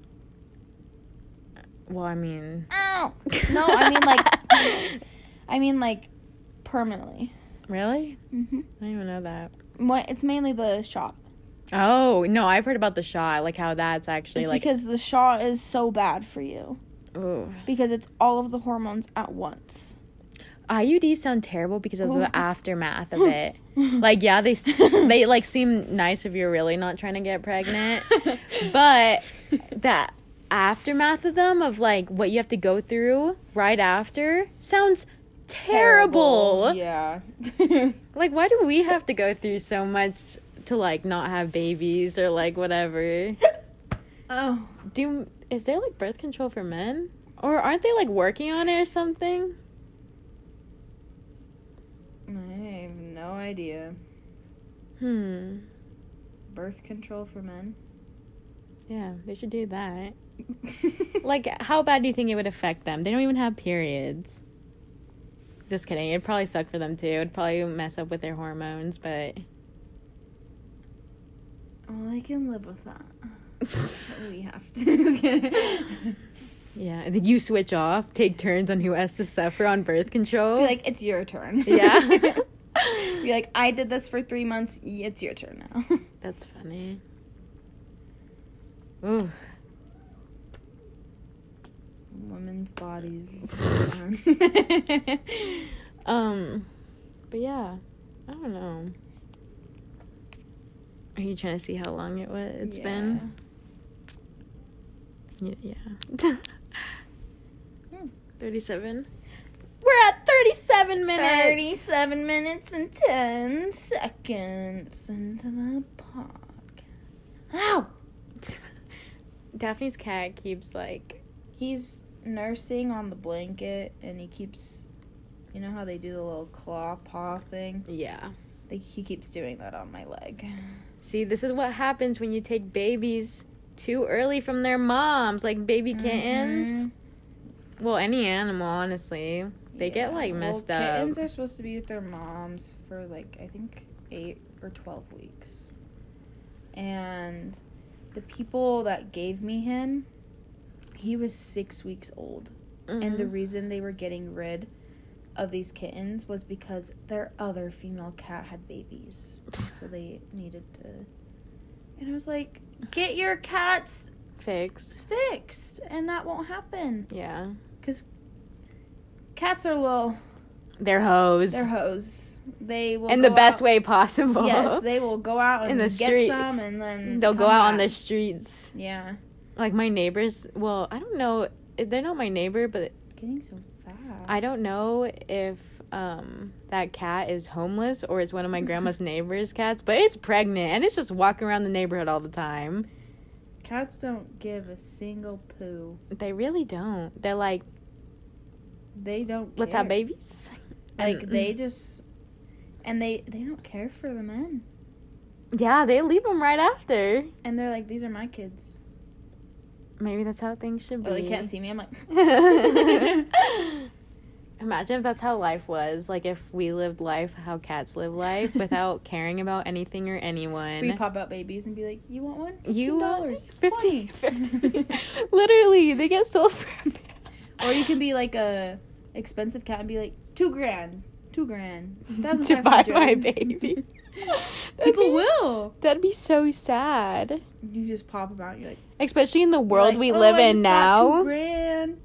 Well, I mean. Ow! No, I mean like, I mean like, permanently. Really? Mm-hmm. I didn't even know that. What? It's mainly the shot. Oh, no, I've heard about the shot, like how that's actually, it's like... because the shot is so bad for you. Ooh. Because it's all of the hormones at once. I U Ds sound terrible because of Ooh. the aftermath of it. Like, yeah, they, they like, seem nice if you're really not trying to get pregnant. But the aftermath of them, of, like, what you have to go through right after, sounds terrible. terrible. Yeah. Like, why do we have to go through so much... to like not have babies or like whatever. Oh, do is there like birth control for men, or aren't they like working on it or something? I have no idea. Hmm. Birth control for men. Yeah, they should do that. Like, how bad do you think it would affect them? They don't even have periods. Just kidding. It'd probably suck for them too. It'd probably mess up with their hormones, but. Well, I can live with that. We have to. Yeah. Did you switch off? Take turns on who has to suffer on birth control? Be like, it's your turn. Yeah. Be like, I did this for three months. It's your turn now. That's funny. Ooh. Women's bodies. Is um, but yeah, I don't know. Are you trying to see how long it was? It's yeah. been. Yeah. yeah. hmm. thirty-seven. We're at thirty-seven minutes. thirty-seven minutes and ten seconds into the podcast. Ow! Daphne's cat keeps like. He's nursing on the blanket, and he keeps. You know how they do the little claw paw thing? Yeah. They, he keeps doing that on my leg. See, this is what happens when you take babies too early from their moms, like baby kittens. Mm-hmm. Well, any animal, honestly. They yeah. get, like, messed well, up. Kittens are supposed to be with their moms for, like, I think eight or twelve weeks. And the people that gave me him, he was six weeks old. Mm-hmm. And the reason they were getting rid of these kittens was because their other female cat had babies, so they needed to. And I was like, get your cats fixed fixed and that won't happen. Yeah, because cats are little, they're hoes they're hoes they will in the best out, way possible. Yes, they will go out and in the get street. Some and then they'll go out back. On the streets. Yeah, like my neighbors, well, I don't know, they're not my neighbor, but getting so I don't know if um, that cat is homeless or it's one of my grandma's neighbor's cats, but it's pregnant, and it's just walking around the neighborhood all the time. Cats don't give a single poo. They really don't. They're like... They don't care. Let's have babies. Like, and, they just... And they, they don't care for the men. Yeah, they leave them right after. And they're like, these are my kids. Maybe that's how things should be. Well, they can't see me. I'm like... Imagine if that's how life was. Like, if we lived life how cats live life without caring about anything or anyone. We pop out babies and be like, you want one? fifteen dollars. fifty. Literally, they get sold for a bit. Or you can be like a expensive cat and be like, two grand. Two grand. To buy my baby. People be, will. That'd be so sad. You just pop them out and you're like. Especially in the world like, we oh, live I in now. Two grand.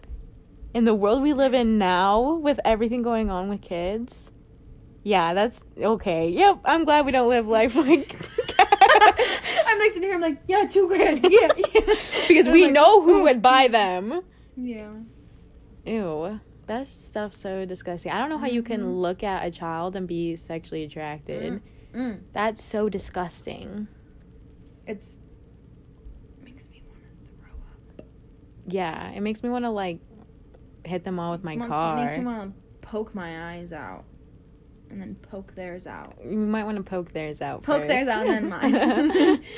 In the world we live in now, with everything going on with kids, yeah, that's okay. Yep, I'm glad we don't live life like cats. I'm like sitting here, I'm like, yeah, two grand, yeah, yeah. Because we like, know who would buy them. Yeah. Ew, that stuff's so disgusting. I don't know how you can mm-hmm. look at a child and be sexually attracted. Mm-hmm. That's so disgusting. It's makes me want to throw up. Yeah, it makes me want to like. Hit them all with my Once car. It makes me want to poke my eyes out. And then poke theirs out. You might want to poke theirs out Poke first. Theirs out and then mine.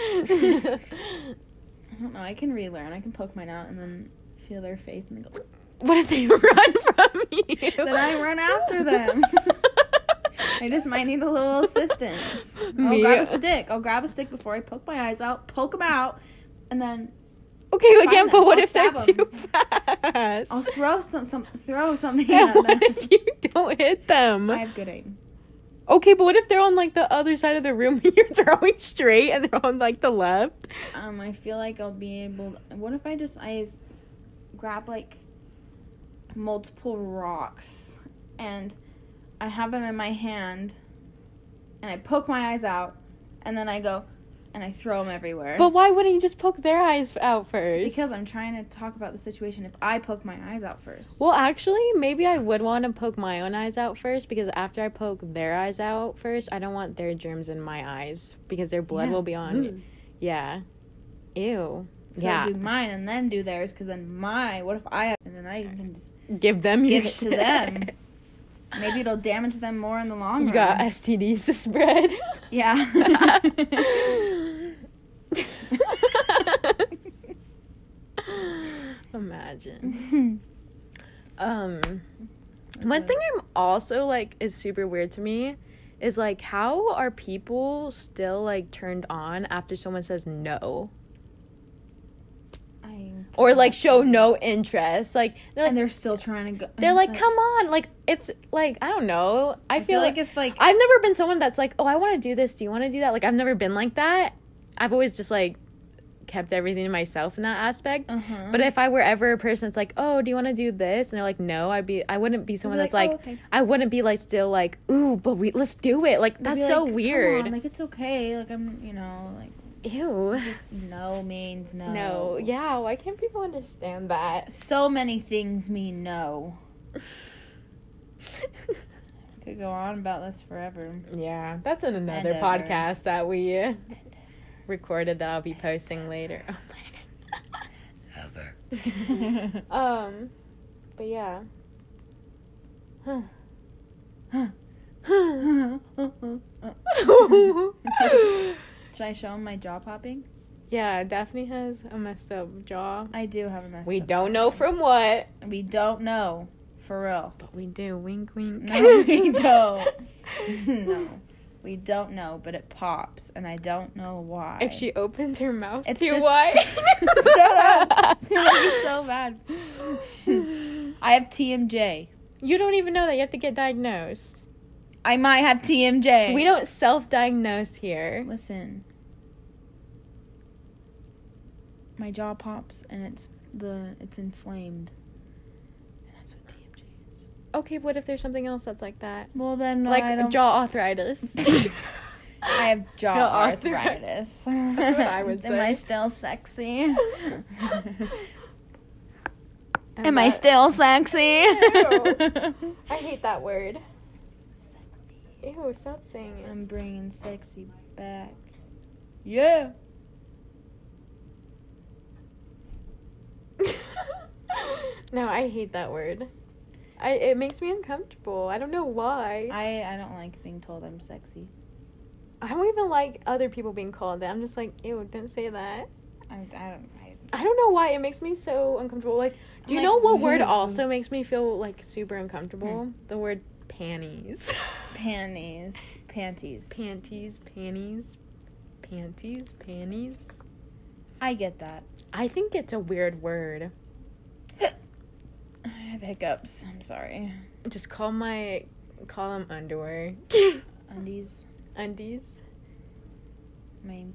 I don't know. I can relearn. I can poke mine out and then feel their face and they go, what if they run from you? Then I run after them. I just might need a little assistance. I'll Me. grab a stick. I'll grab a stick before I poke my eyes out, poke them out, and then... Okay, again, them. but what I'll if they're them. too fast? I'll throw some, some throw something yeah, at them. What if you don't hit them? I have good aim. Okay, but what if they're on, like, the other side of the room and you're throwing straight and they're on, like, the left? Um, I feel like I'll be able to... What if I just, I grab, like, multiple rocks and... I have them in my hand, and I poke my eyes out, and then I go, and I throw them everywhere. But why wouldn't you just poke their eyes out first? Because I'm trying to talk about the situation if I poke my eyes out first. Well, actually, maybe I would want to poke my own eyes out first, because after I poke their eyes out first, I don't want their germs in my eyes, because their blood yeah. will be on. Ooh. Yeah. Ew. So yeah. I do mine and then do theirs, because then my, what if I have, and then I can just give them give your it shit. to them. Maybe it'll damage them more in the long run. You got S T Ds to spread. Yeah. Imagine. Um, one thing I'm also, like, is super weird to me is, like, how are people still, like, turned on after someone says no? Or, like, show no interest. Like, they're like, and they're still trying to go. They're like, like, come on. Like, if, like, I don't know. I, I feel, feel like, like if, like... I've never been someone that's like, oh, I want to do this. Do you want to do that? Like, I've never been like that. I've always just, like, kept everything to myself in that aspect. Uh-huh. But if I were ever a person that's like, oh, do you want to do this? And they're like, no, I'd be, I wouldn't be someone be that's like, like oh, okay. I wouldn't be, like, still like, ooh, but we let's do it. Like, that's so like, weird. Come on. Like, it's okay. Like, I'm, you know, like... Ew. Just no means no. No. Yeah, why can't people understand that? So many things mean no. I could go on about this forever. Yeah, that's in another and podcast over. that we uh, recorded that I'll be posting and later. Oh my god. Ever. um, but yeah. Huh. Huh. Should I show him my jaw popping? Yeah, Daphne has a messed up jaw. I do have a messed we up We don't know from what. We don't know. For real. But we do. Wink, wink. No, we don't. No. We don't know, but it pops, and I don't know why. If she opens her mouth it's too just... wide. Shut up. It's so bad. I have T M J. You don't even know that. You have to get diagnosed. I might have T M J. We don't self-diagnose here. Listen. My jaw pops and it's the it's inflamed. And that's what T M J is. Okay, what if there's something else that's like that? Well, then like I don't... jaw arthritis. I have jaw no, arthritis. That's what I would say. Am I still sexy? Am, Am I that... still sexy? Ew. I hate that word. Ew, stop saying it. I'm bringing sexy back. Yeah. No, I hate that word. I It makes me uncomfortable. I don't know why. I, I don't like being told I'm sexy. I don't even like other people being called that. I'm just like, ew, don't say that. I, I don't I, I don't know why. It makes me so uncomfortable. Like, do I'm you like, know what word also makes me feel, like, super uncomfortable? Hmm. The word panties. Panties. Panties. Panties. Panties. Panties. Panties. I get that. I think it's a weird word. I have hiccups. I'm sorry. Just call my... Call them underwear. Undies. Undies. My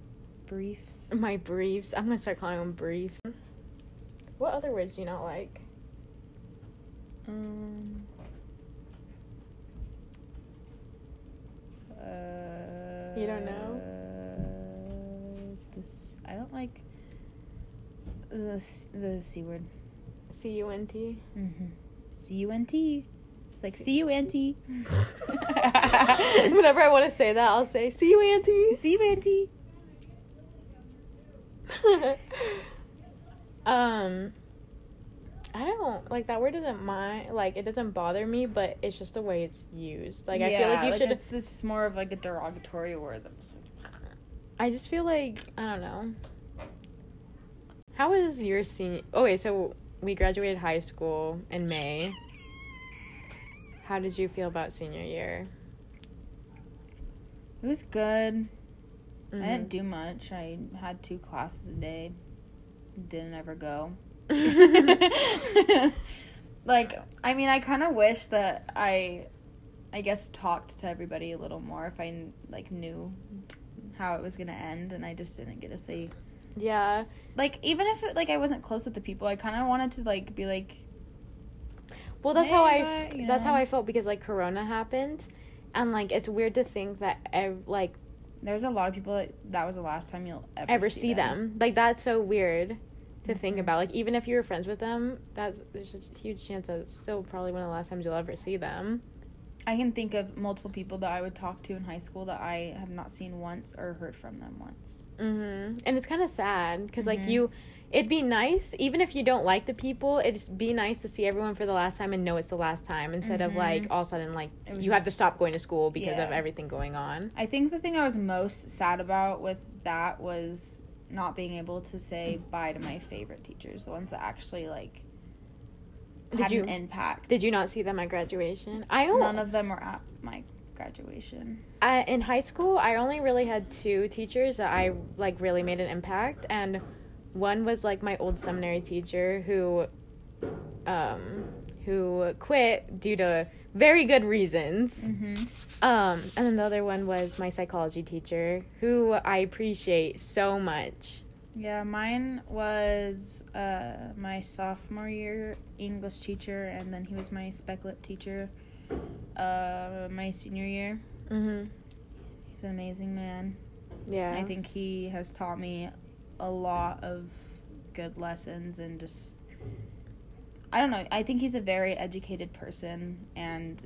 briefs. My briefs. I'm going to start calling them briefs. What other words do you not like? Um... Uh, you don't know? Uh, this I don't like the the C word. C U N T? Mm-hmm. C U N T. It's like C U N T. Whenever I want to say that, I'll say C U N T. C U N T. um, I don't, like, that word doesn't mind, like, it doesn't bother me, but it's just the way it's used. Like, yeah, I feel like you like should... Yeah, it's, it's more of, like, a derogatory word. I just feel like, I don't know. How was your senior... Okay, so we graduated high school in May. How did you feel about senior year? It was good. Mm-hmm. I didn't do much. I had two classes a day. Didn't ever go. Like, I mean, I kind of wish that I, I guess, talked to everybody a little more if I, like, knew how it was going to end, and I just didn't get to say. Yeah. Like, even if, it, like, I wasn't close with the people, I kind of wanted to, like, be like. Well, that's hey, how I, but, you know. That's how I felt, because, like, Corona happened, and, like, it's weird to think that, ev- like. There's a lot of people that that was the last time you'll ever, ever see, see them. them. Like, that's so weird to think about. Like, even if you were friends with them, that's there's a huge chance that it's still probably one of the last times you'll ever see them. I can think of multiple people that I would talk to in high school that I have not seen once or heard from them once. Mm-hmm. And it's kind of sad because, mm-hmm. like, you, it'd be nice, even if you don't like the people, it'd be nice to see everyone for the last time and know it's the last time instead mm-hmm. of, like, all of a sudden, like, you just have to stop going to school because yeah. of everything going on. I think the thing I was most sad about with that was not being able to say bye to my favorite teachers, the ones that actually, like, had an impact. Did you not see them at graduation? I only, None of them were at my graduation. I, in high school, I only really had two teachers that I, like, really made an impact. And one was, like, my old seminary teacher who, um, who quit due to very good reasons. Mm-hmm. Um, and then the other one was my psychology teacher, who I appreciate so much. Yeah, mine was uh, my sophomore year English teacher, and then he was my spec lit teacher uh, my senior year. Mm-hmm. He's an amazing man. Yeah. I think he has taught me a lot of good lessons and just, I don't know, I think he's a very educated person, and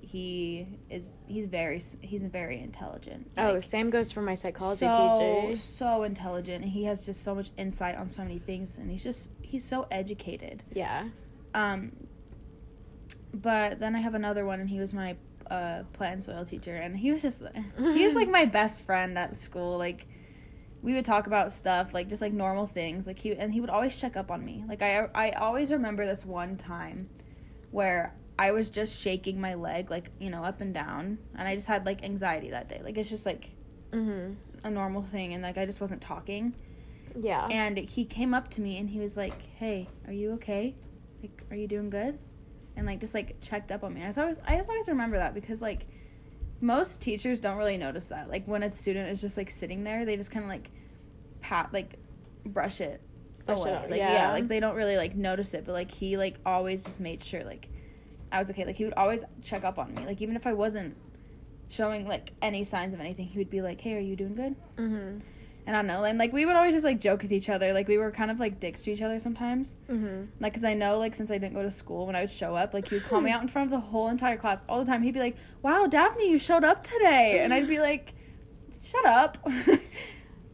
He is, he's very, he's very intelligent. Oh, like, same goes for my psychology so, teacher. So intelligent. And he has just so much insight on so many things. And he's just, he's so educated. Yeah. Um. But then I have another one, and he was my uh, plant and soil teacher. And he was just, he was, like, my best friend at school. Like, we would talk about stuff, like, just, like, normal things. Like, he, and he would always check up on me. Like, I, I always remember this one time where I was just shaking my leg, like, you know, up and down. And I just had, like, anxiety that day. Like, it's just, like, mm-hmm. a normal thing. And, like, I just wasn't talking. Yeah. And he came up to me, and he was like, hey, are you okay? Like, are you doing good? And, like, just, like, checked up on me. I just always, I just always remember that because, like, most teachers don't really notice that. Like, when a student is just, like, sitting there, they just kind of, like, pat, like, brush it brush away. It, like, yeah. yeah, like, they don't really, like, notice it. But, like, he, like, always just made sure, like, I was okay. Like, he would always check up on me. Like, even if I wasn't showing, like, any signs of anything, he would be like, hey, are you doing good? Mm-hmm. And I don't know. And, like, we would always just, like, joke with each other. Like, we were kind of, like, dicks to each other sometimes. Mm-hmm. Like, because I know, like, since I didn't go to school, when I would show up, like, he would call me out in front of the whole entire class all the time. He'd be like, wow, Daphne, you showed up today. And I'd be like, shut up.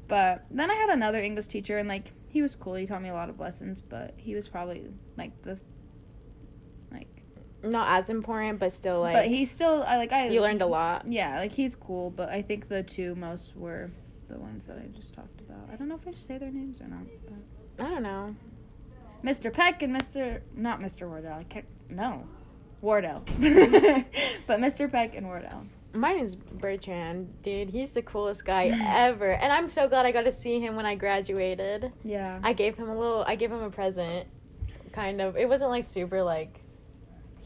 But then I had another English teacher, and, like, he was cool. He taught me a lot of lessons, but he was probably, like, the not as important, but still, like... But he still... I like I. You learned a lot. Yeah, like, he's cool, but I think the two most were the ones that I just talked about. I don't know if I should say their names or not, but... I don't know. Mister Peck and Mister... Not Mister Wardell. I can't... No. Wardell. But Mister Peck and Wardell. Mine is Bertrand, dude. He's the coolest guy ever. And I'm so glad I got to see him when I graduated. Yeah. I gave him a little... I gave him a present, kind of. It wasn't, like, super, like...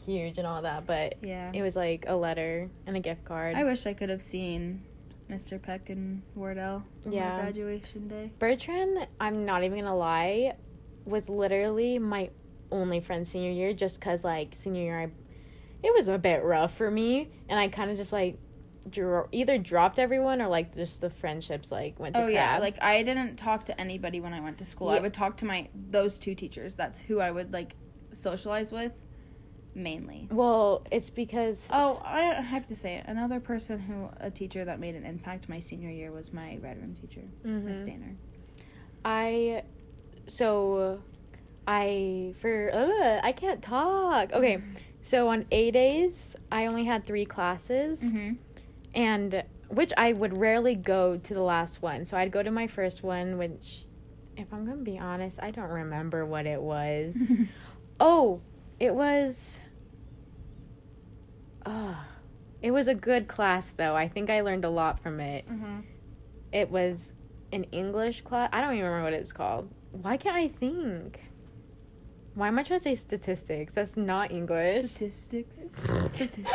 huge and all that, but yeah, it was like a letter and a gift card. I wish I could have seen Mister Peck and Wardell on yeah. my graduation day. Bertrand, I'm not even gonna lie, was literally my only friend senior year, just because, like, senior year, I it was a bit rough for me, and I kind of just, like, dro- either dropped everyone or, like, just the friendships, like, went to crap. Oh yeah, like, I didn't talk to anybody when I went to school. Yeah. I would talk to my those two teachers. That's who I would, like, socialize with. Mainly. Well, it's because... Oh, I have to say, another person who... A teacher that made an impact my senior year was my Red Room teacher, mm-hmm. Miss Danner. I... So, I... For... Ugh, I can't talk. Okay, so on A days, I only had three classes. Mm-hmm. And... Which I would rarely go to the last one. So, I'd go to my first one, which If I'm going to be honest, I don't remember what it was. Oh, it was... Oh, it was a good class, though. I think I learned a lot from it. Mm-hmm. It was an English class. I don't even remember what it's called. Why can't I think? Why am I trying to say statistics? That's not English. Statistics. Statistics.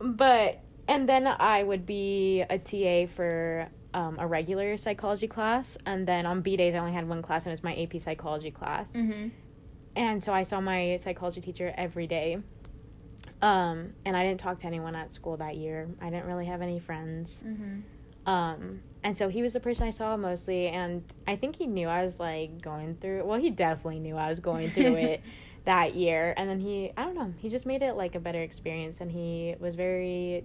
But, and then I would be a T A for... Um, a regular psychology class, and then on B days I only had one class, and it was my A P psychology class. Mm-hmm. And so I saw my psychology teacher every day, um, and I didn't talk to anyone at school that year. I didn't really have any friends. Mm-hmm. Um, and so he was the person I saw mostly, and I think he knew I was like going through, well, he definitely knew I was going through it that year. And then he, I don't know, he just made it like a better experience, and he was very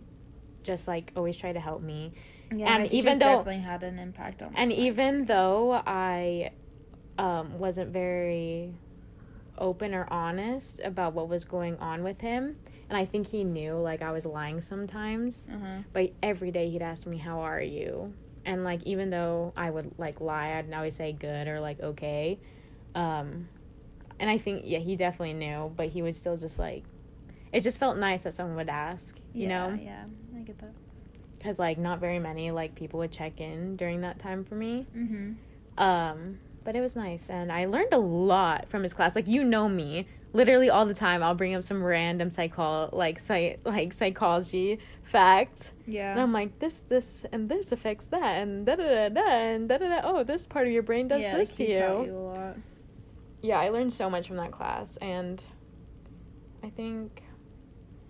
just like always tried to help me. Yeah, and even though definitely had an impact on my and even experience. Though I um, wasn't very open or honest about what was going on with him, and I think he knew like I was lying sometimes. Uh-huh. But every day he'd ask me, "How are you?" And like even though I would like lie, I'd always say "good" or like "okay," um, and I think yeah, he definitely knew, but he would still just like it just felt nice that someone would ask, you yeah, know? Yeah, I get that. Because, like, not very many, like, people would check in during that time for me. Mm-hmm. Um, but it was nice. And I learned a lot from his class. Like, you know me. Literally all the time I'll bring up some random psycho- like, psych- like psychology fact. Yeah. And I'm like, this, this, and this affects that. And da-da-da-da, and da-da-da. Oh, this part of your brain does yeah, this to you. Yeah, taught you a lot. Yeah, I learned so much from that class. And I think...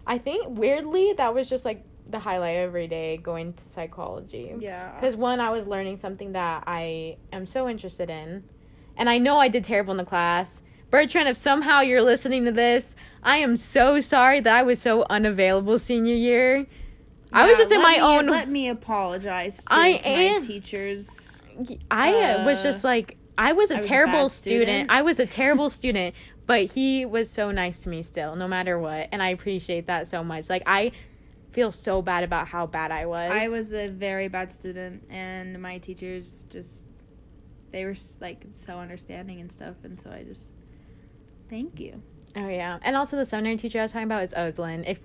I think, weirdly, that was just, like, the highlight of every day going to psychology. Yeah. Because one, I was learning something that I am so interested in, and I know I did terrible in the class. Bertrand, if somehow you're listening to this, I am so sorry that I was so unavailable senior year. Yeah, I was just in my me, own. Let me apologize to, I to am... my teachers. I uh, was just like I was a I terrible was a student. student. I was a terrible student. But he was so nice to me still, no matter what, and I appreciate that so much. Like I. feel so bad about how bad I was. I was a very bad student, and my teachers just, they were, like, so understanding and stuff, and so I just, thank you. Oh, yeah. And also the seminary teacher I was talking about is Oslin. If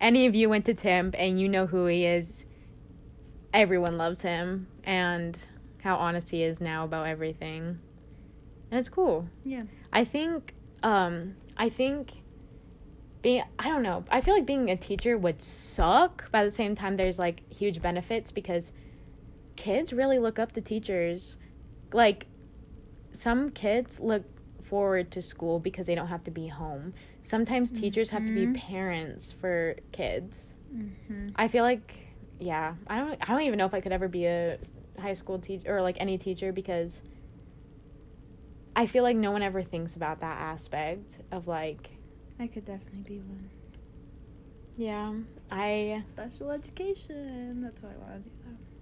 any of you went to Timp and you know who he is, everyone loves him, and how honest he is now about everything. And it's cool. Yeah. I think, um, I think... Being, I don't know. I feel like being a teacher would suck. But at the same time, there's, like, huge benefits because kids really look up to teachers. Like, some kids look forward to school because they don't have to be home. Sometimes mm-hmm. teachers have to be parents for kids. Mm-hmm. I feel like, yeah. I don't I don't even know if I could ever be a high school teacher or, like, any teacher because I feel like no one ever thinks about that aspect of, like... I could definitely be one. Yeah, I... Special education. That's why I want to do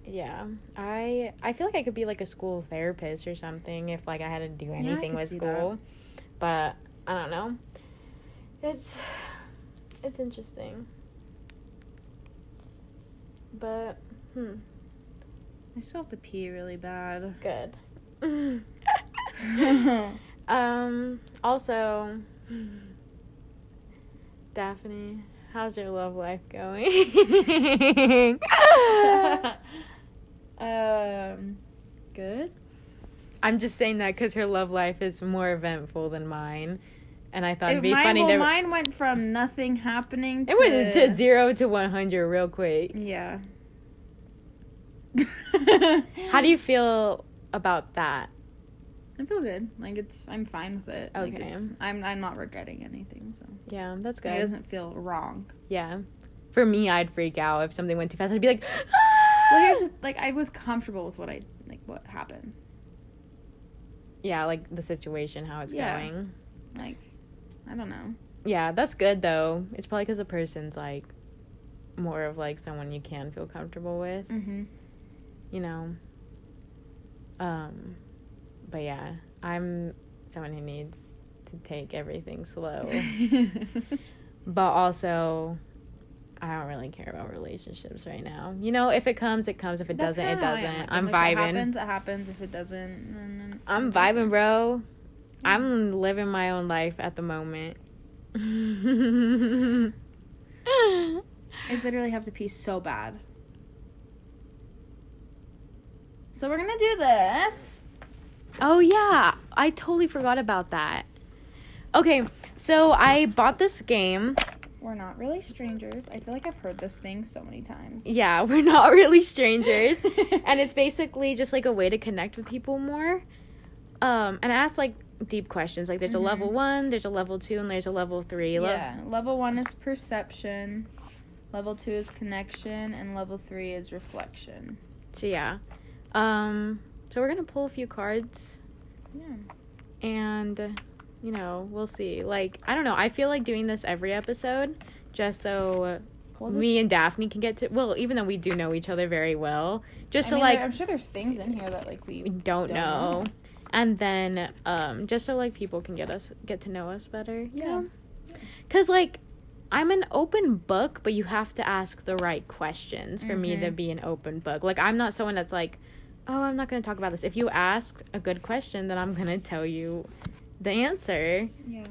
that. Yeah. I I feel like I could be, like, a school therapist or something if, like, I had to do anything yeah, with school. That. But, I don't know. It's... It's interesting. But, hmm. I still have to pee really bad. Good. um, also... Daphne, how's your love life going? um, good. I'm just saying that because her love life is more eventful than mine, and I thought it'd be mine, funny. Well, to... mine went from nothing happening. to... It went to zero to one hundred real quick. Yeah. How do you feel about that? I feel good. Like, it's... I'm fine with it. Okay. Like it's, I'm I'm not regretting anything, so... Yeah, that's good. It doesn't feel wrong. Yeah. For me, I'd freak out if something went too fast. I'd be like... Well, here's... The, like, I was comfortable with what I... Like, what happened. Yeah, like, the situation, how it's yeah. going. Like, I don't know. Yeah, that's good, though. It's probably because the person's, like... More of, like, someone you can feel comfortable with. Mm-hmm. You know? Um... But yeah, I'm someone who needs to take everything slow. But also, I don't really care about relationships right now. You know, if it comes, it comes. If it That's doesn't, it doesn't. Like, I'm like, vibing. If it happens, it happens. If it doesn't, then it I'm doesn't. vibing, bro. Yeah. I'm living my own life at the moment. I literally have to pee so bad. So we're going to do this. Oh, yeah. I totally forgot about that. Okay, so I bought this game. We're Not Really Strangers. I feel like I've heard this thing so many times. Yeah, We're Not Really Strangers. And it's basically just, like, a way to connect with people more. Um, and I asked, like, deep questions. Like, there's mm-hmm. a level one, there's a level two, and there's a level three. Le- yeah, level one is perception, level two is connection, and level three is reflection. So, yeah. Um, so we're going to pull a few cards. Yeah. And... you know, we'll see. Like, I don't know. I feel like doing this every episode just so we'll just, me and Daphne can get to... Well, even though we do know each other very well. Just I so, mean, like... I'm sure there's things in here that, like, we don't, don't know. know. And then, um, just so, like, people can get us get to know us better. You yeah. Because, like, I'm an open book, but you have to ask the right questions for mm-hmm. me to be an open book. Like, I'm not someone that's like, oh, I'm not going to talk about this. If you ask a good question, then I'm going to tell you... the answer. Yeah.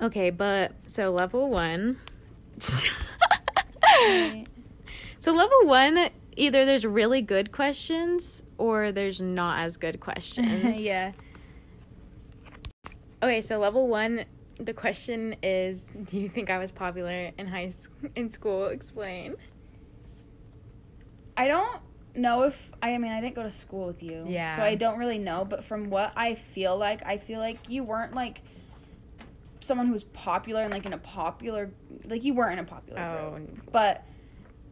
Okay, but so level one. Right. So level one, either there's really good questions or there's not as good questions. Yeah. Okay, so level one, the question is, do you think I was popular in high school? In school, explain. I don't know if I mean I didn't go to school with you, yeah, so I don't really know, but from what I feel like I feel like you weren't like someone who was popular and like in a popular like you weren't in a popular oh. group, but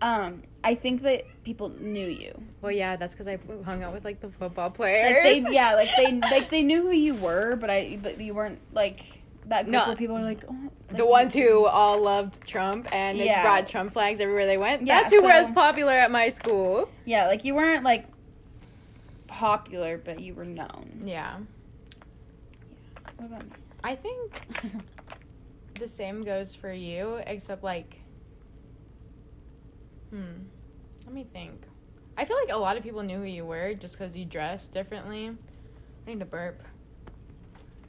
um I think that people knew you. Well, yeah, that's because I hung out with like the football players, like, they, yeah like they like they knew who you were, but I but you weren't like that group no. where people were like, oh, like the ones who all loved Trump and yeah. brought Trump flags everywhere they went. Yeah, that's who so, was popular at my school. Yeah, like you weren't like popular, but you were known. Yeah. Yeah. What about me? I think the same goes for you, except like, hmm, let me think. I feel like a lot of people knew who you were just because you dressed differently. I need to burp.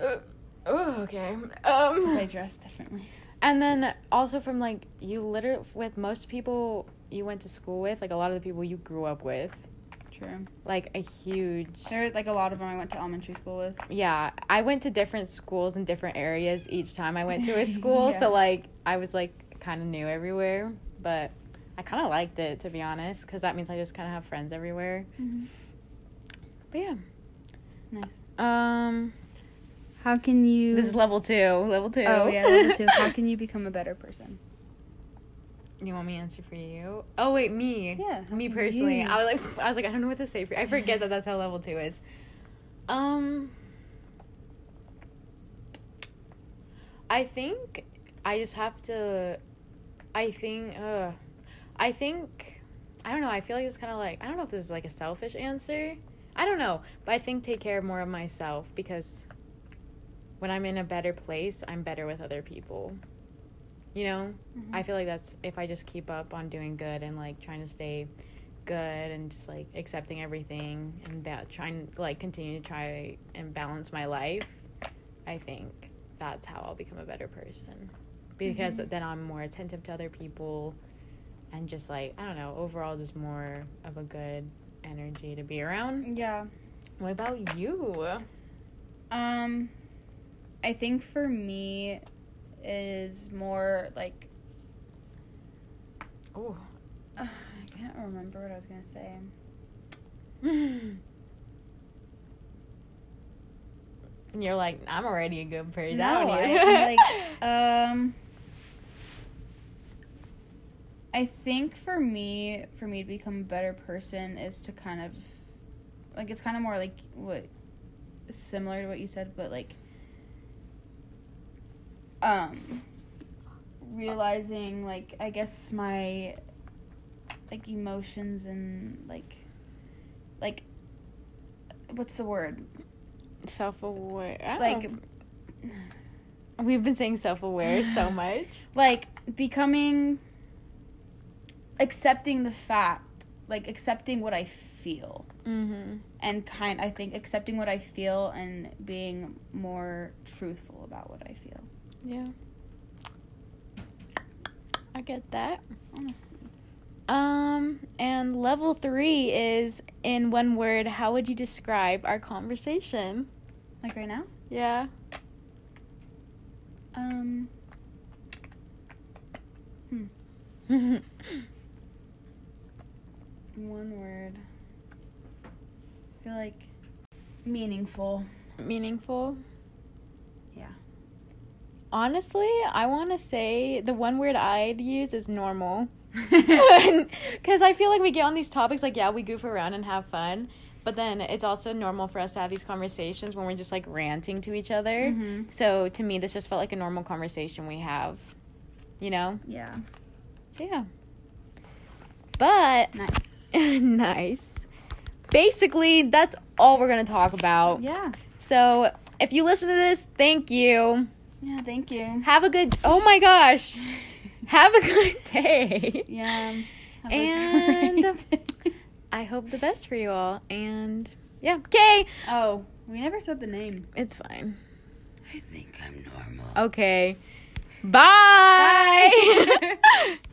Ugh. Oh, okay. Um, because I dress differently. And then also from, like, you literally, with most people you went to school with, like, a lot of the people you grew up with. True. Like, a huge... there, like, a lot of them I went to elementary school with. Yeah. I went to different schools in different areas each time I went to a school. Yeah. So, like, I was, like, kind of new everywhere. But I kind of liked it, to be honest, because that means I just kind of have friends everywhere. Mm-hmm. But, yeah. Nice. Um... How can you... This is level two. Level two. Oh, yeah, level two. How can you become a better person? You want me to answer for you? Oh, wait, me. Yeah. Me personally. You? I was like, I was like, I don't know what to say for you. I forget that that's how level two is. Um, I think I just have to... I think... Uh, I think... I don't know. I feel like it's kind of like... I don't know if this is like a selfish answer. I don't know. But I think take care more of myself because... when I'm in a better place, I'm better with other people. You know? Mm-hmm. I feel like that's if I just keep up on doing good and, like, trying to stay good and just, like, accepting everything and ba- trying, like, continue to try and balance my life, I think that's how I'll become a better person. Because mm-hmm. then I'm more attentive to other people and just, like, I don't know, overall just more of a good energy to be around. Yeah. What about you? Um... I think for me is more like oh uh, I can't remember what I was gonna say. And you're like, I'm already a good person. No, I like um I think for me for me to become a better person is to kind of like it's kind of more like what similar to what you said, but like Um, realizing, like, I guess my, like, emotions and, like, like, what's the word? Self-aware. Like, we've been saying self-aware so much. Like, becoming accepting the fact, like, accepting what I feel. Mm-hmm. And kind, I think, accepting what I feel and being more truthful about what I feel. Yeah. I get that. Honestly. Um, and level three is, in one word, how would you describe our conversation? Like right now? Yeah. Um. Hmm. One word. I feel like meaningful. Meaningful? Yeah. Honestly, I want to say the one word I'd use is normal. Because I feel like we get on these topics, like, yeah, we goof around and have fun, but then it's also normal for us to have these conversations when we're just, like, ranting to each other. Mm-hmm. So, to me, this just felt like a normal conversation we have, you know? Yeah. So, yeah. But... Nice. Nice. Basically, that's all we're going to talk about. Yeah. So, if you listen to this, thank you. Yeah, thank you. Have a good... Oh, my gosh. Have a good day. Yeah. Have and day. I hope the best for you all. And yeah. Okay. Oh, we never said the name. It's fine. I think I'm normal. Okay. Bye. Bye.